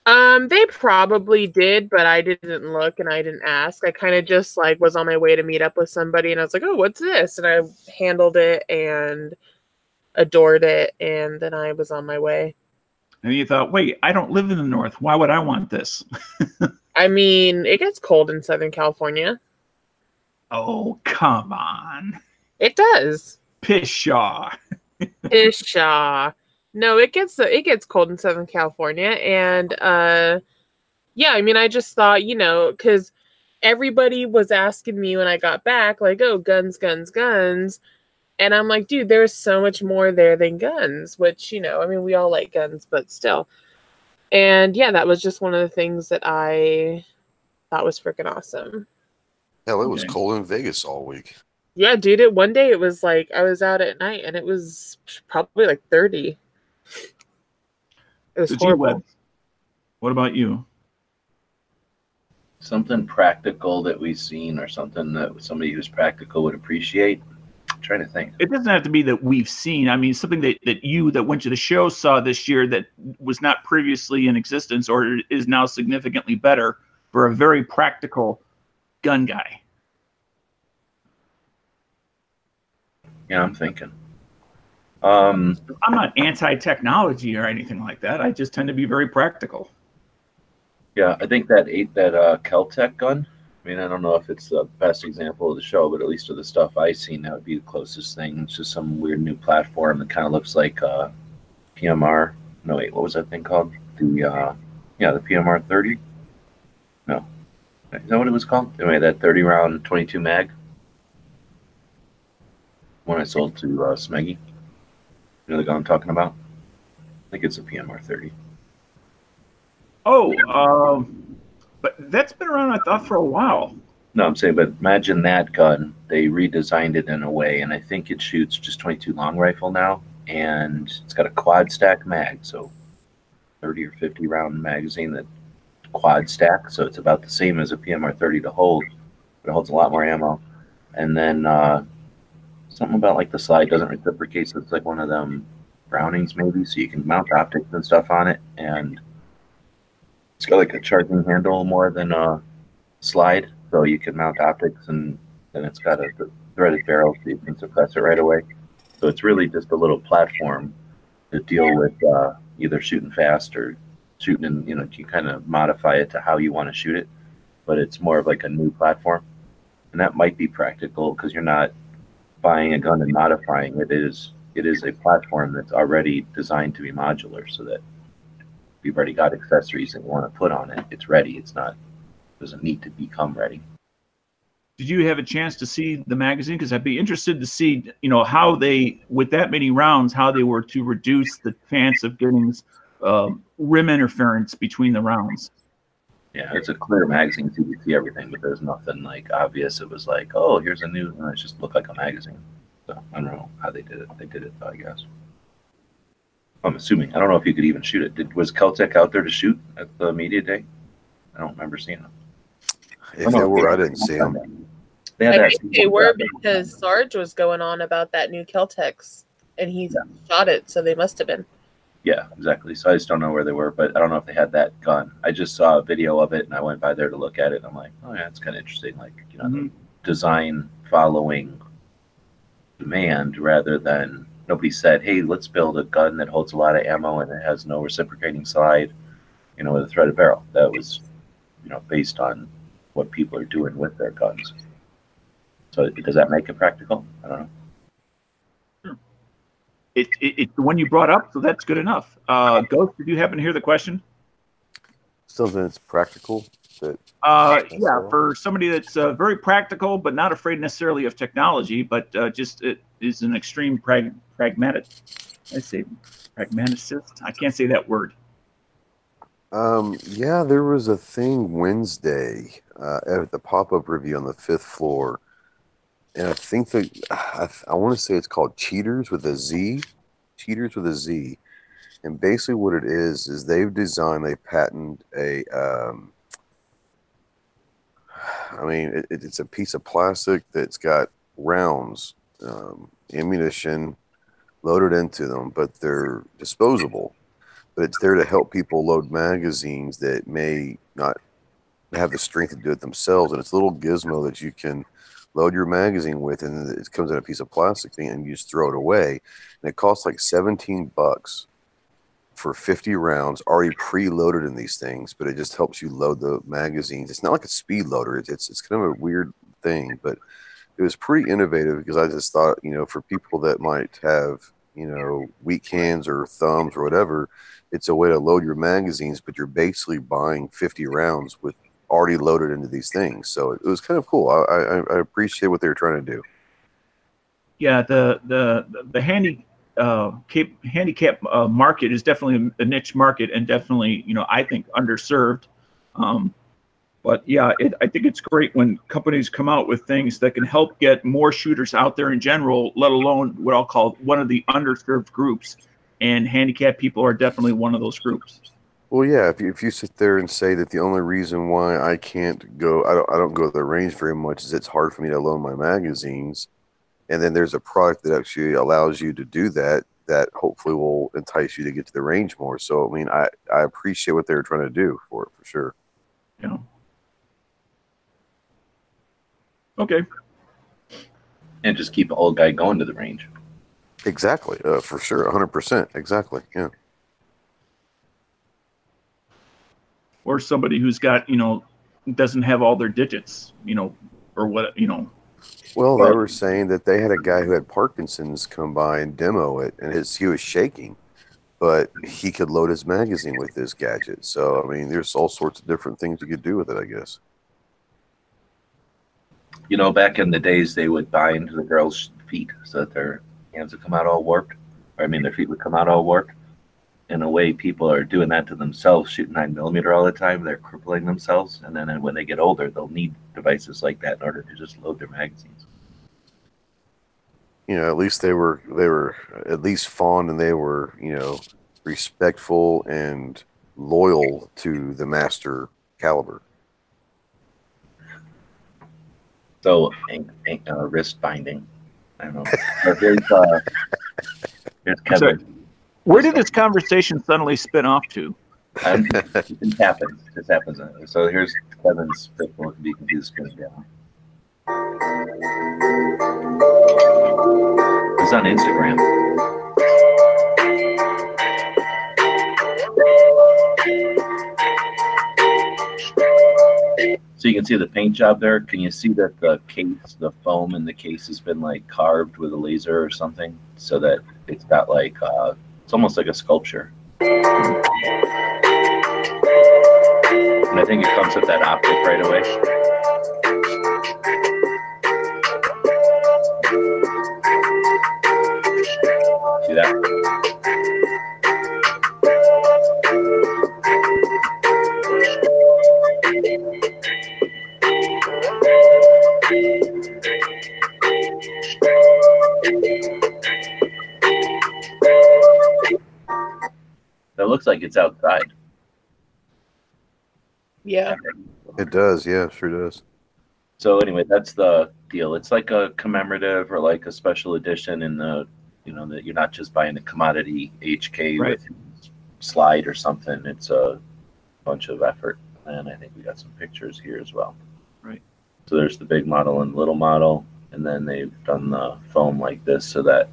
They probably did, but I didn't look and I didn't ask. I kind of just like was on my way to meet up with somebody and I was like, oh, what's this? And I handled it and adored it. And then I was on my way. And you thought, wait, I don't live in the North. Why would I want this? I mean, it gets cold in Southern California. Oh, come on. It does. Pshaw. Pshaw. No, it gets cold in Southern California, and yeah, I mean, I just thought, you know, because everybody was asking me when I got back, like, oh, guns, guns, guns, and I'm like, dude, there's so much more there than guns, which, you know, I mean, we all like guns, but still, and yeah, that was just one of the things that I thought was freaking awesome. Hell, it was cold in Vegas all week. Yeah, dude, one day it was like I was out at night, and it was probably like 30. It was horrible. What about you? Something practical that we've seen or something that somebody who's practical would appreciate? I'm trying to think. It doesn't have to be that we've seen. I mean, something that you that went to the show saw this year that was not previously in existence or is now significantly better for a very practical gun guy. Yeah, I'm thinking. I'm not anti-technology or anything like that. I just tend to be very practical. Yeah, I think that Kel-Tec gun. I mean, I don't know if it's the best example of the show, but at least of the stuff I've seen, that would be the closest thing. It's just some weird new platform that kind of looks like PMR. No, wait, what was that thing called? The PMR 30. No, is that what it was called? Anyway, that 30-round 22 mag one I sold to Smeggy. You know the gun I'm talking about? I think it's a PMR 30. Oh, but that's been around, I thought, for a while. No, I'm saying, but imagine that gun. They redesigned it in a way, and I think it shoots just 22 long rifle now, and it's got a quad stack mag, so 30 or 50 round magazine that quad stack, so it's about the same as a PMR 30 to hold, but it holds a lot more ammo. And then something about like the slide doesn't reciprocate, so it's like one of them Brownings maybe, so you can mount optics and stuff on it, and it's got like a charging handle more than a slide, so you can mount optics, and then it's got a threaded barrel, so you can suppress it right away. So it's really just a little platform to deal with either shooting fast or shooting, and you know, you kind of modify it to how you want to shoot it, but it's more of like a new platform, and that might be practical because you're not buying a gun and modifying it. It is a platform that's already designed to be modular, so that if you've already got accessories that you want to put on it, it's ready. It doesn't need to become ready. Did you have a chance to see the magazine? Because I'd be interested to see, you know, how they, with that many rounds, how they were to reduce the chance of getting rim interference between the rounds. Yeah, it's a clear magazine, so you can see everything, but there's nothing like obvious. It was like, oh, here's a new one. It just looked like a magazine. So I don't know how they did it. They did it, I guess. I'm assuming. I don't know if you could even shoot it. Was Kel-Tec out there to shoot at the media day? I don't remember seeing them. If they were, I didn't see them. I think they were because Sarge was going on about that new Kel-Tec, and he shot it, so they must have been. Yeah, exactly. So I just don't know where they were, but I don't know if they had that gun. I just saw a video of it, and I went by there to look at it, and I'm like, oh, yeah, it's kind of interesting. Like, you know, the design following demand rather than nobody said, hey, let's build a gun that holds a lot of ammo and it has no reciprocating slide, you know, with a threaded barrel. That was, you know, based on what people are doing with their guns. So does that make it practical? I don't know. It's the one you brought up, so that's good enough. Ghost, did you happen to hear the question? Still, then it's practical. But yeah, for somebody that's very practical, but not afraid necessarily of technology, but just it is an extreme pragmatic. I say pragmaticist. I can't say that word. Yeah, there was a thing Wednesday at the pop-up review on the 5th floor. And I think that I want to say it's called Cheaters with a Z. Cheaters with a Z. And basically what it is they've designed, they patented a, I mean, it's a piece of plastic that's got rounds, ammunition loaded into them, but they're disposable. But it's there to help people load magazines that may not have the strength to do it themselves. And it's a little gizmo that you can load your magazine with, and it comes in a piece of plastic thing, and you just throw it away. And it costs like $17 for 50 rounds, already pre-loaded in these things, but it just helps you load the magazines. It's not like a speed loader. It's kind of a weird thing, but it was pretty innovative because I just thought, you know, for people that might have, you know, weak hands or thumbs or whatever, it's a way to load your magazines, but you're basically buying 50 rounds with already loaded into these things. So it was kind of cool. I appreciate what they were trying to do. Yeah, the handicap market is definitely a niche market, and definitely, you know, I think underserved. But yeah, I think it's great when companies come out with things that can help get more shooters out there in general, let alone what I'll call one of the underserved groups, and handicapped people are definitely one of those groups. Well, yeah, if you sit there and say that the only reason why I can't go, I don't go to the range very much is it's hard for me to load my magazines, and then there's a product that actually allows you to do that, that hopefully will entice you to get to the range more. So, I mean, I appreciate what they were trying to do for it, for sure. Yeah. Okay. And just keep the old guy going to the range. Exactly, for sure, 100%, exactly, yeah. Or somebody who's got, you know, doesn't have all their digits, you know, or what, you know. Well, they were saying that they had a guy who had Parkinson's come by and demo it, and he was shaking, but he could load his magazine with this gadget. So, I mean, there's all sorts of different things you could do with it, I guess. You know, back in the days, they would bind the girls' feet so that their hands would come out all warped. Or, I mean, their feet would come out all warped. In a way, people are doing that to themselves, shooting 9mm all the time. They're crippling themselves. And then when they get older, they'll need devices like that in order to just load their magazines. You know, at least they were at least fond, and they were, you know, respectful and loyal to the master caliber. So, wrist binding. I don't know. There's Kevin. Where did this conversation suddenly spin off to? It happens. It happens. So here's Kevin's pitfall to be confused. It's on Instagram. So you can see the paint job there. Can you see that the case, the foam in the case has been like carved with a laser or something, so that it's got like. It's almost like a sculpture. And I think it comes with that optic right away. See that? It looks like it's outside. Yeah. It does. Yeah, sure does. So anyway, that's the deal. It's like a commemorative or like a special edition in the, you know, that you're not just buying a commodity HK right. with slide or something. It's a bunch of effort. And I think we got some pictures here as well. Right. So there's the big model and little model. And then they've done the foam like this so that,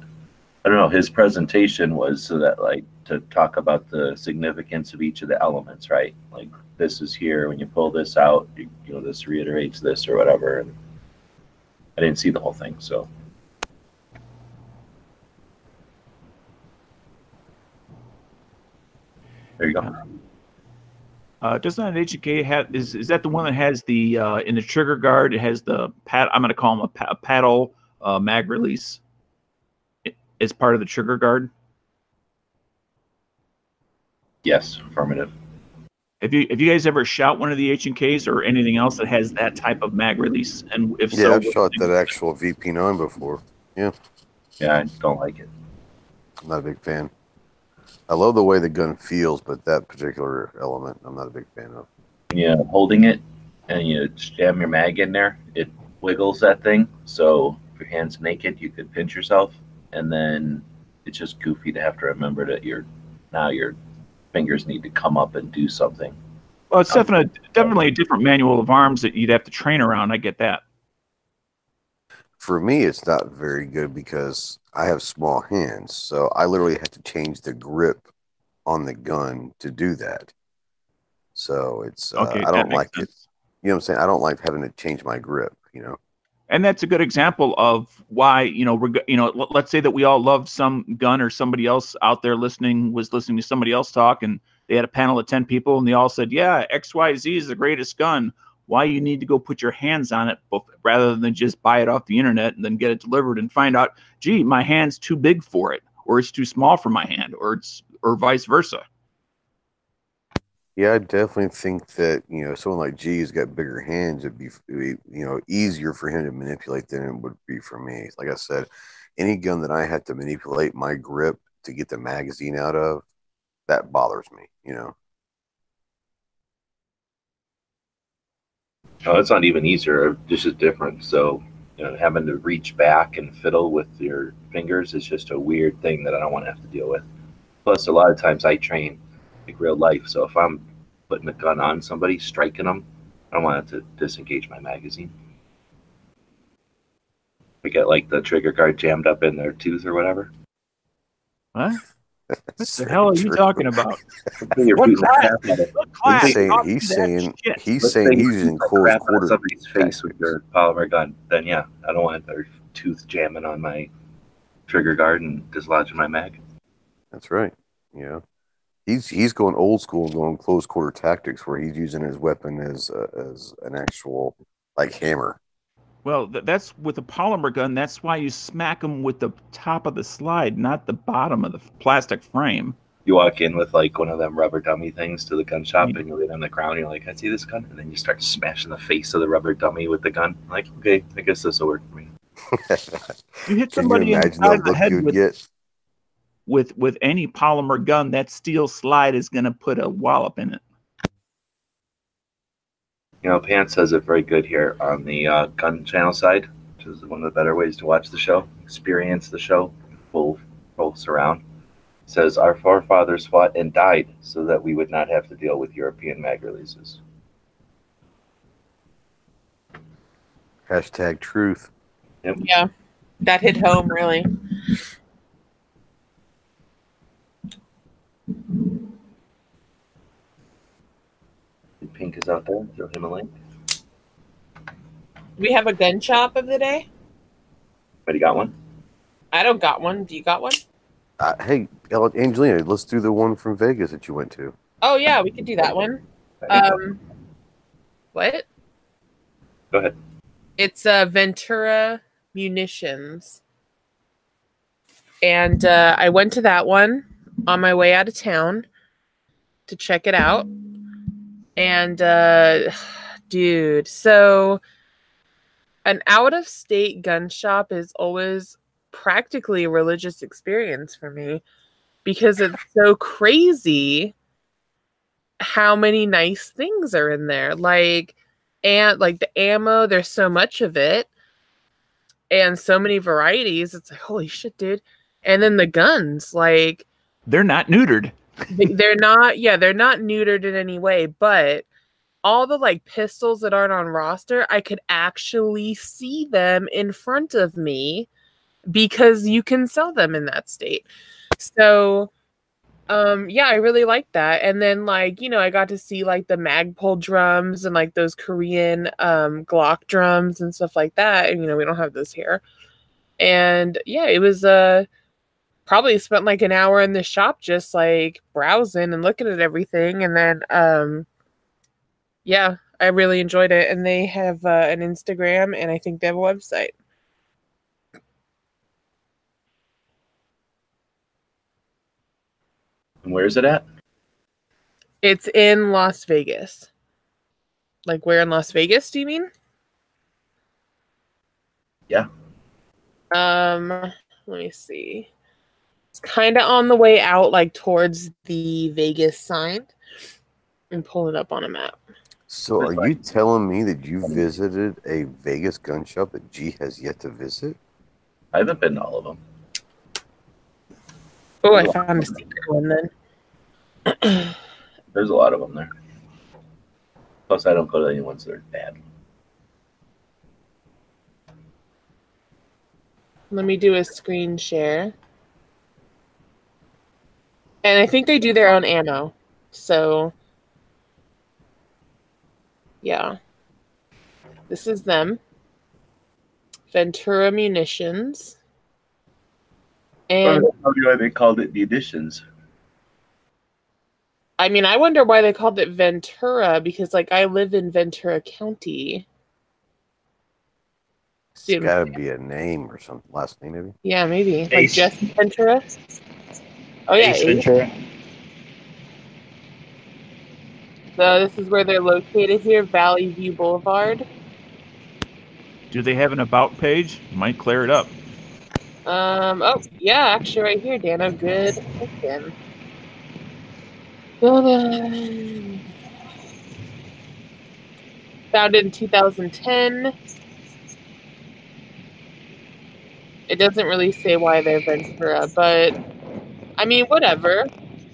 I don't know, his presentation was so that like to talk about the significance of each of the elements, right? Like this is here, when you pull this out, you know, this reiterates this or whatever. And I didn't see the whole thing, so. There you go. Doesn't an HK have, is that the one that has the, in the trigger guard, it has the pad, I'm going to call them a paddle mag release as part of the trigger guard? Yes, affirmative. Have you guys ever shot one of the HKs or anything else that has that type of mag release? And if so, I've shot that actual VP9 before. Yeah. Yeah, I don't like it. I'm not a big fan. I love the way the gun feels, but that particular element, I'm not a big fan of. Yeah, holding it and you jam your mag in there, it wiggles that thing. So if your hand's naked, you could pinch yourself, and then it's just goofy to have to remember that your fingers need to come up and do something. Well, it's definitely a different manual of arms that you'd have to train around. I get that. For me, it's not very good because I have small hands, so I literally have to change the grip on the gun to do that. So it's okay, I don't like it. You know what I'm saying? I don't like having to change my grip. You know. And that's a good example of why let's say that we all love some gun or somebody else out there listening was listening to somebody else talk, and they had a panel of 10 people, and they all said, "Yeah, XYZ is the greatest gun." Why you need to go put your hands on it rather than just buy it off the internet and then get it delivered and find out, gee, my hand's too big for it, or it's too small for my hand, or vice versa. Yeah, I definitely think that, you know, someone like G's got bigger hands, it'd be you know, easier for him to manipulate than it would be for me. Like I said, any gun that I have to manipulate my grip to get the magazine out of, that bothers me, you know. No, it's not even easier. It's just different. So, you know, having to reach back and fiddle with your fingers is just a weird thing that I don't want to have to deal with. Plus, a lot of times I train like real life. So if I'm putting a gun on somebody, striking them, I don't want to have to disengage my magazine. I get like the trigger guard jammed up in their tooth or whatever. What? What the hell are you talking about? He's saying he's using close quarter somebody's face with your polymer gun. Then yeah, I don't want their tooth jamming on my trigger guard and dislodging my mag. That's right. Yeah, he's going old school and going close quarter tactics where he's using his weapon as an actual like hammer. Well, that's with a polymer gun. That's why you smack them with the top of the slide, not the bottom of the plastic frame. You walk in with like one of them rubber dummy things to the gun shop, and you lay on the ground, and you're like, "I see this gun," and then you start smashing the face of the rubber dummy with the gun. I'm like, okay, I guess this will work for me. You hit somebody in the head with any polymer gun. That steel slide is going to put a wallop in it. You know, Pants says it very good here on the gun channel side, which is one of the better ways to watch the show, experience the show, full surround. It says, our forefathers fought and died so that we would not have to deal with European mag releases. Hashtag truth. Yep. Yeah, that hit home, really. Pink is out there. Throw him a link. We have a gun shop of the day. But you got one? I don't got one. Do you got one? Hey, Angelina, let's do the one from Vegas that you went to. Oh, yeah, we could do that one. What? Go ahead. It's Ventura Munitions. And I went to that one on my way out of town to check it out. And, dude, so an out-of-state gun shop is always practically a religious experience for me because it's so crazy how many nice things are in there. Like, and like the ammo, there's so much of it and so many varieties. It's like, holy shit, dude. And then the guns, like, they're not neutered. They're not, yeah, they're not neutered in any way, but all the like pistols that aren't on roster, I could actually see them in front of me because you can sell them in that state. So, yeah, I really liked that. And then, like, you know, I got to see like the Magpul drums and like those Korean Glock drums and stuff like that. And, you know, we don't have those here. And yeah, it was probably spent like an hour in the shop just like browsing and looking at everything. And then, yeah, I really enjoyed it. And they have an Instagram, and I think they have a website. And where is it at? It's in Las Vegas. Like, where in Las Vegas, do you mean? Yeah. Let me see. It's kind of on the way out, like, towards the Vegas sign. And pull it up on a map. So are you telling me that you visited a Vegas gun shop that G has yet to visit? I haven't been to all of them. Oh, I found a secret one then. There's a lot of them there. Plus, I don't go to any ones that are bad. Let me do a screen share. And I think they do their own ammo. So, yeah. This is them. Ventura Munitions. And I wonder why they called it Munitions. I mean, I wonder why they called it Ventura, because, like, I live in Ventura County. So it's got to be a name or something. Last name, maybe? Yeah, maybe. Ace. Like Jess Ventura? Oh, yeah. Ace Ventura. So this is where they're located here, Valley View Boulevard. Do they have an about page? Might clear it up. Oh, yeah, actually right here, Dano. Good thinking. Founded in 2010. It doesn't really say why they're Ventura, but, I mean, whatever.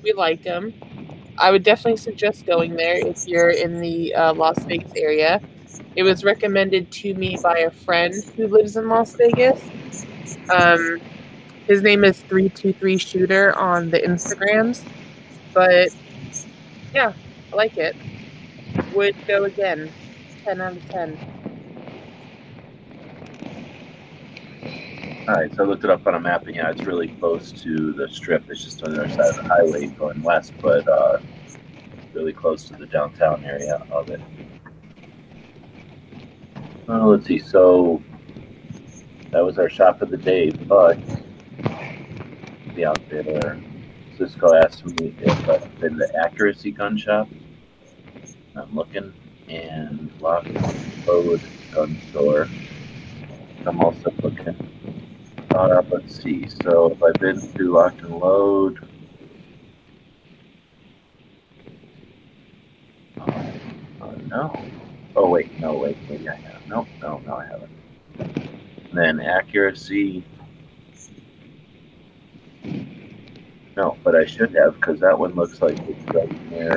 We like them. I would definitely suggest going there if you're in the Las Vegas area. It was recommended to me by a friend who lives in Las Vegas. His name is 323 Shooter on the Instagrams, but yeah, I like it. Would go again. 10 out of 10. All right, so I looked it up on a map, and yeah, it's really close to the Strip. It's just on the other side of the highway going west, but really close to the downtown area of it. Well, let's see. So that was our shop of the day, but the outfit there. Cisco asked me if I've been to the Accuracy Gun Shop. I'm looking. And Lock Road Gun Store. I'm also looking. Let's see. So if I've been to Lock and Load. No. Oh, wait. No, wait. Maybe I have. No, no, no, I haven't. Then Accuracy. No, but I should have, because that one looks like it's right near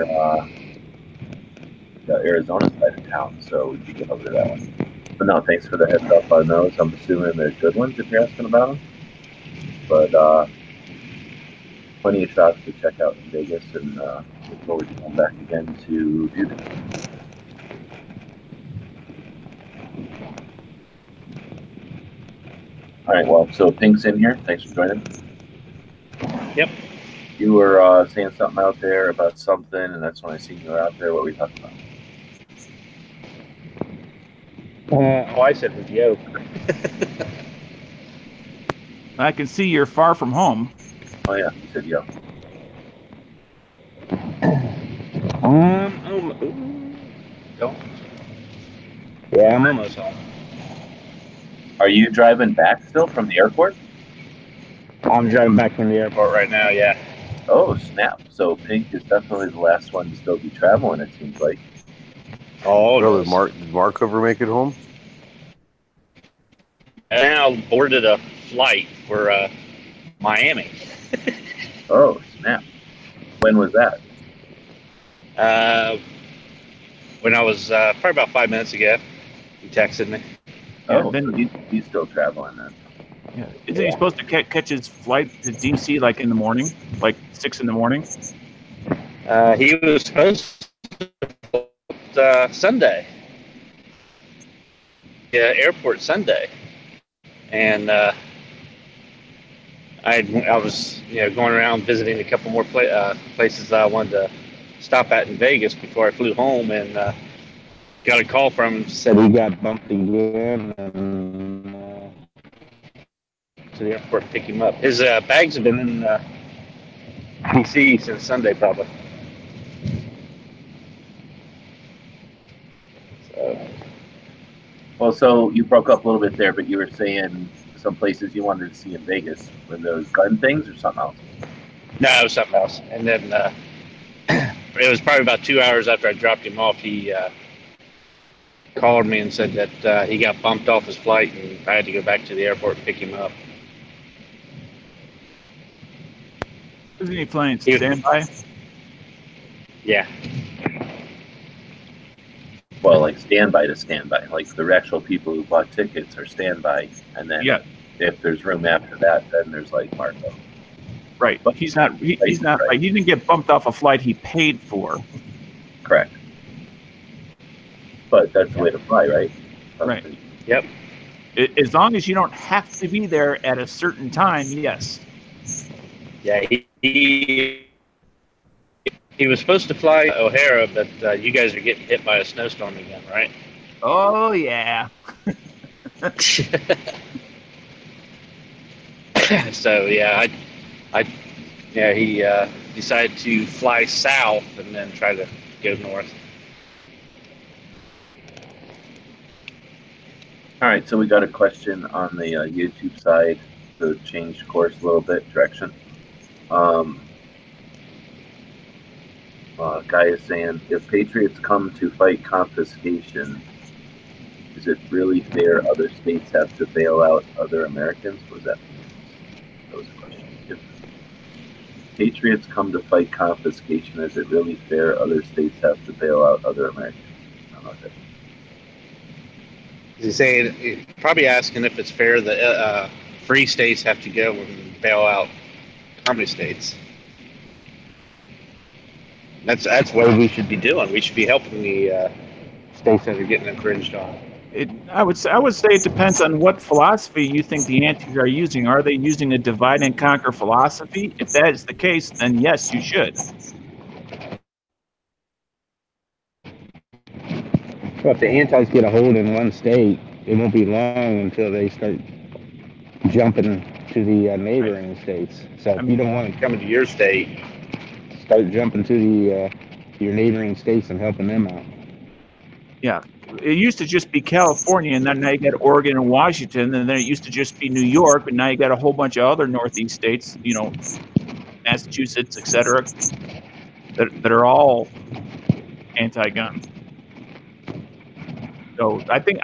the Arizona side of town, so we should get over to that one. But no, thanks for the heads up on those. I'm assuming they're good ones if you're asking about them. But plenty of shops to check out in Vegas, and look forward to coming back again to do this. All right, well, so Pink's in here. Thanks for joining. Yep. You were saying something out there about something, and that's when I seen you were out there. What were we talking about? Oh, I said the yoke. I can see you're far from home. Oh, yeah, you said yoke. Don't. Yeah, I'm almost home. Are you driving back still from the airport? I'm driving back from the airport right now, yeah. Oh, snap. So Pink is definitely the last one to still be traveling, it seems like. Oh, no, did Mark ever make it home? Now boarded a flight for Miami. Oh, snap. When was that? When I was probably about 5 minutes ago. He texted me. Oh, then, so he's still traveling then. Yeah. Isn't he supposed to catch his flight to D.C. like in the morning? Like 6 in the morning? He was supposed to Sunday. Yeah, airport Sunday. And I was going around visiting a couple more places I wanted to stop at in Vegas before I flew home, and got a call from him. Said he got bumped again, and to the airport to pick him up. His bags have been in DC since Sunday, probably. So. Well, so you broke up a little bit there, but you were saying some places you wanted to see in Vegas. Were those gun things or something else? No, it was something else. And then it was probably about 2 hours after I dropped him off, he called me and said that he got bumped off his flight and I had to go back to the airport and pick him up. Isn't he flying standby? Yeah. Well, like standby to standby, like the actual people who bought tickets are standby, and then if there's room after that, then there's like Marco. Right, but he's not. He's not. Right. Like, he didn't get bumped off a flight he paid for. Correct. But that's the way to fly, right? Right. Yep. As long as you don't have to be there at a certain time, yes. Yeah, he was supposed to fly O'Hara, but you guys are getting hit by a snowstorm again, right? Oh, yeah. So, yeah, he decided to fly south and then try to go north. All right, so we got a question on the YouTube side to change course a little bit, direction. Guy is saying, if patriots come to fight confiscation, is it really fair other states have to bail out other Americans? What was that? That was a question. If patriots come to fight confiscation, is it really fair other states have to bail out other Americans? I don't know what that means. He's saying, probably asking if it's fair that free states have to go and bail out communist states. That's what we should be doing. We should be helping the states that are getting infringed on. I would say it depends on what philosophy you think the antis are using. Are they using a divide and conquer philosophy? If that is the case, then yes, you should. Well, if the antis get a hold in one state, it won't be long until they start jumping to the neighboring states. So if you don't want them coming to your state, start jumping to the your neighboring states and helping them out. Yeah. It used to just be California, and then now you got Oregon and Washington, and then it used to just be New York, but now you got a whole bunch of other northeast states, Massachusetts, etc., that are all anti-gun. So I think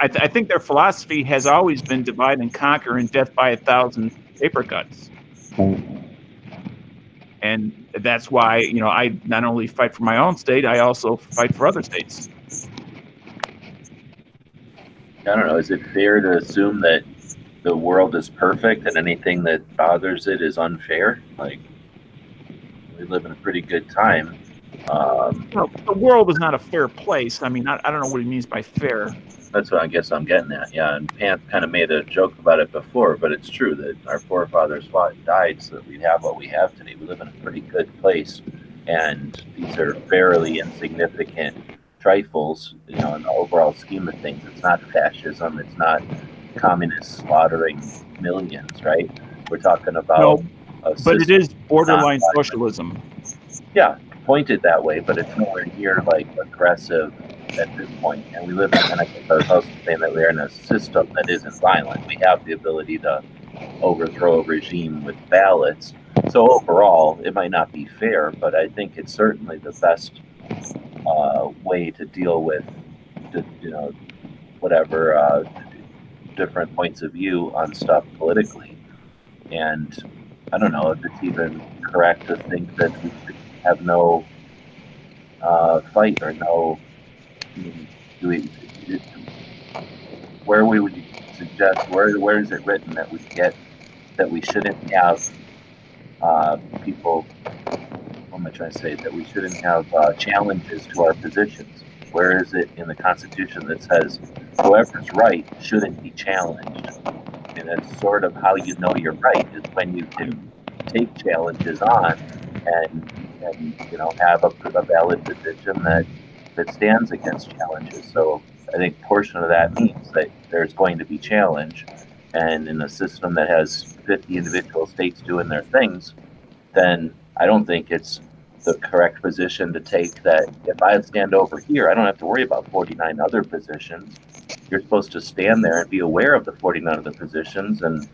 their philosophy has always been divide and conquer and death by 1,000 paper cuts. And that's why, I not only fight for my own state, I also fight for other states. I don't know, is it fair to assume that the world is perfect and anything that bothers it is unfair? Like, we live in a pretty good time. No, the world is not a fair place. I mean, I don't know what he means by fair. That's what I guess I'm getting at. Yeah, and Pant kind of made a joke about it before, but it's true that our forefathers fought and died so that we have what we have today. We live in a pretty good place, and these are fairly insignificant trifles, in the overall scheme of things. It's not fascism. It's not communists slaughtering millions, right? We're talking about... No, but it is borderline socialism. Yeah. Pointed that way, but it's nowhere near like aggressive at this point. And we live in, and I guess I was also saying that we're in a system that isn't violent. We have the ability to overthrow a regime with ballots. So overall, it might not be fair, but I think it's certainly the best way to deal with, you know, whatever different points of view on stuff politically. And I don't know if it's even correct to think that we should have no fight or no. Where we would suggest, where is it written that we get that we shouldn't have people? What am I trying to say? That we shouldn't have challenges to our positions. Where is it in the Constitution that says whoever's right shouldn't be challenged? And that's sort of how you know you're right, is when you can take challenges on and you know, have a valid position that stands against challenges. So I think a portion of that means that there's going to be challenge, and in a system that has 50 individual states doing their things, then I don't think it's the correct position to take that if I stand over here, I don't have to worry about 49 other positions. You're supposed to stand there and be aware of the 49 other positions, and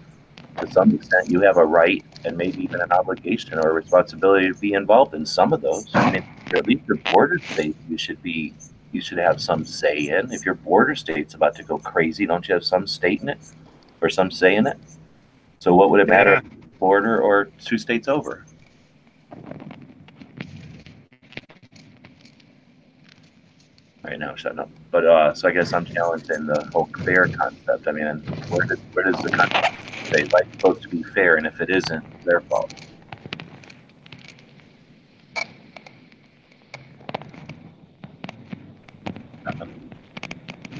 to some extent you have a right and maybe even an obligation or a responsibility to be involved in some of those. I mean, at least the border states you should have some say in. If your border state's about to go crazy, don't you have some state in it or some say in it? So what would it matter if it's border or two states over? All right, now shut up. But so I guess I'm challenging the whole fair concept. I mean, where does the concept say like it's supposed to be fair, and if it isn't, it's their fault.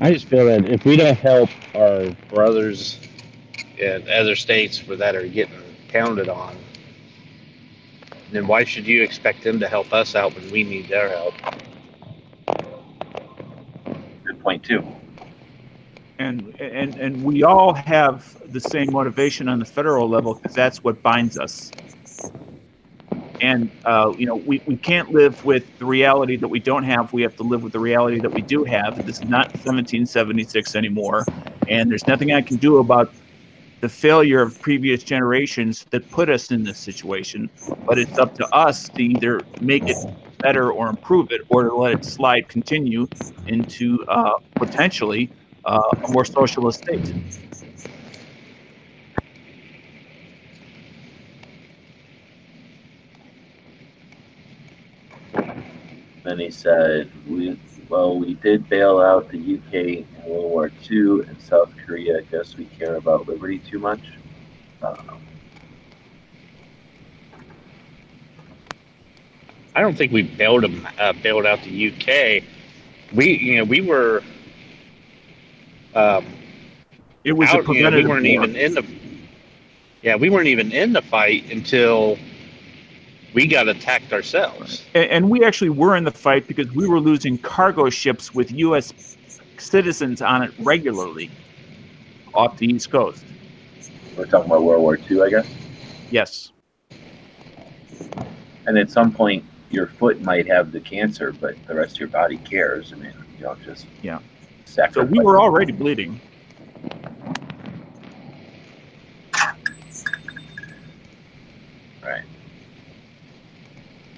I just feel that if we don't help our brothers in other states that are getting pounded on, then why should you expect them to help us out when we need their help? Good point too. And we all have the same motivation on the federal level because that's what binds us. And you know, we can't live with the reality that we don't have. We have to live with the reality that we do have. This is not 1776 anymore, and there's nothing I can do about the failure of previous generations that put us in this situation. But it's up to us to either make it better or improve it, or to let it slide, continue into potentially a more socialist state. And he said, "We did bail out the UK in World War II and South Korea. I guess we care about liberty too much." I don't know. I don't think we bailed out the UK. We were. It was out, a preventative. We weren't even in the. Yeah, we weren't even in the fight until. We got attacked ourselves. And we actually were in the fight because we were losing cargo ships with U.S. citizens on it regularly off the East Coast. We're talking about World War II, I guess? Yes. And at some point, your foot might have the cancer, but the rest of your body cares. I mean, you don't just sacrifice. So we were already bleeding. Right.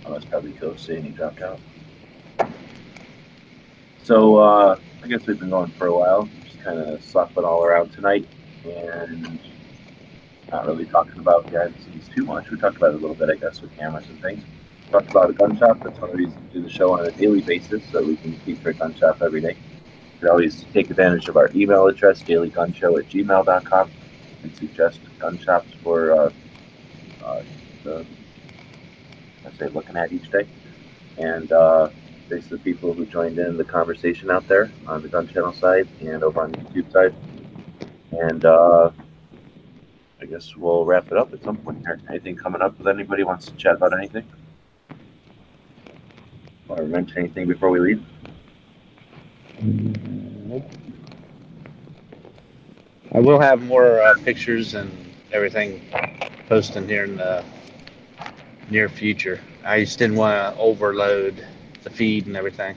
Oh, that's probably Ghost saying he dropped out. So I guess we've been going for a while, just kind of slopping all around tonight, and not really talking about behind the scenes too much. We talked about it a little bit, I guess, with cameras and things. We talked about a gun shop. That's one of the reasons we do the show on a daily basis, so we can keep our gun shop every day. You can always take advantage of our email address, dailygunshow@gmail.com, and suggest gun shops for the. I say looking at each day, and thanks to the people who joined in the conversation out there on the Gun Channel side and over on the YouTube side, and I guess we'll wrap it up at some point here. Anything coming up with anybody wants to chat about anything? Want to mention anything before we leave? I will have more pictures and everything posted here in the near future. I just didn't want to overload the feed and everything.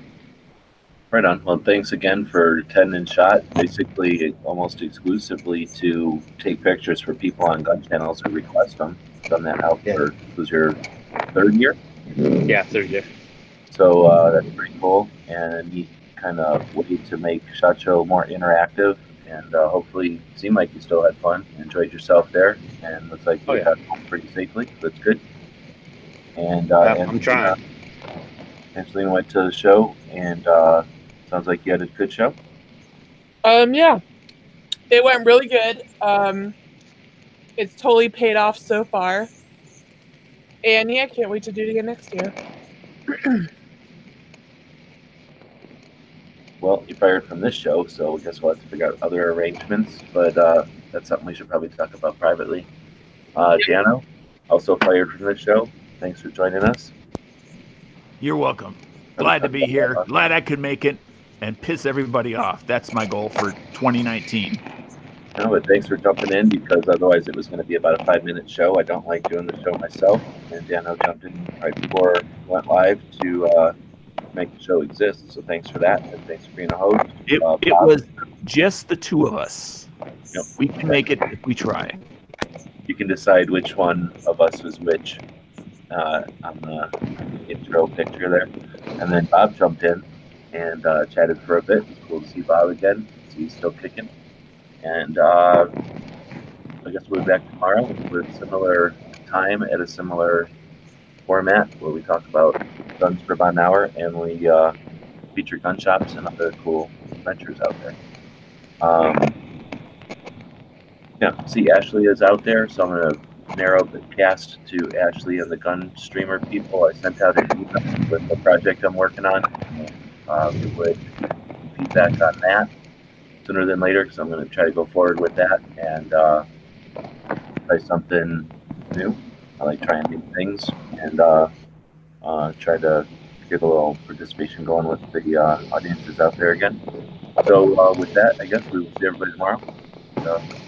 Right on. Well, thanks again for attending SHOT. Basically, almost exclusively to take pictures for people on Gun Channels who request them. done that now for, was your third year? Yeah, third year. So that's pretty cool, and he kind of waited to make SHOT Show more interactive, and hopefully it seemed like you still had fun, enjoyed yourself there, and looks like you got home pretty safely. That's good. And I'm trying. Angelina went to the show, and sounds like you had a good show. Yeah, it went really good. It's totally paid off so far, and yeah, I can't wait to do it again next year. Well, you fired from this show, so I guess we'll have to figure out other arrangements, but that's something we should probably talk about privately. Dano, also fired from this show. Thanks for joining us. You're welcome. Glad to be here. Glad I could make it and piss everybody off. That's my goal for 2019. No, but thanks for jumping in, because otherwise it was going to be about a 5-minute show. I don't like doing the show myself, and Dano jumped in right before it went live to make the show exist. So thanks for that, and thanks for being a host. It was just the two of us. Yep. We can make it if we try. You can decide which one of us was which on the intro picture there. And then Bob jumped in and chatted for a bit. It was cool to see Bob again. So he's still kicking. And I guess we'll be back tomorrow with a similar time at a similar format where we talk about guns for about an hour, and we feature gun shops and other cool adventures out there. Yeah, see, Ashley is out there, so I'm going to narrow the cast to Ashley and the gun streamer people. I sent out an email with the project I'm working on, and we would feedback on that sooner than later, because I'm going to try to go forward with that and try something new. I like trying new things, and try to get a little participation going with the audiences out there again. So with that, I guess we will see everybody tomorrow.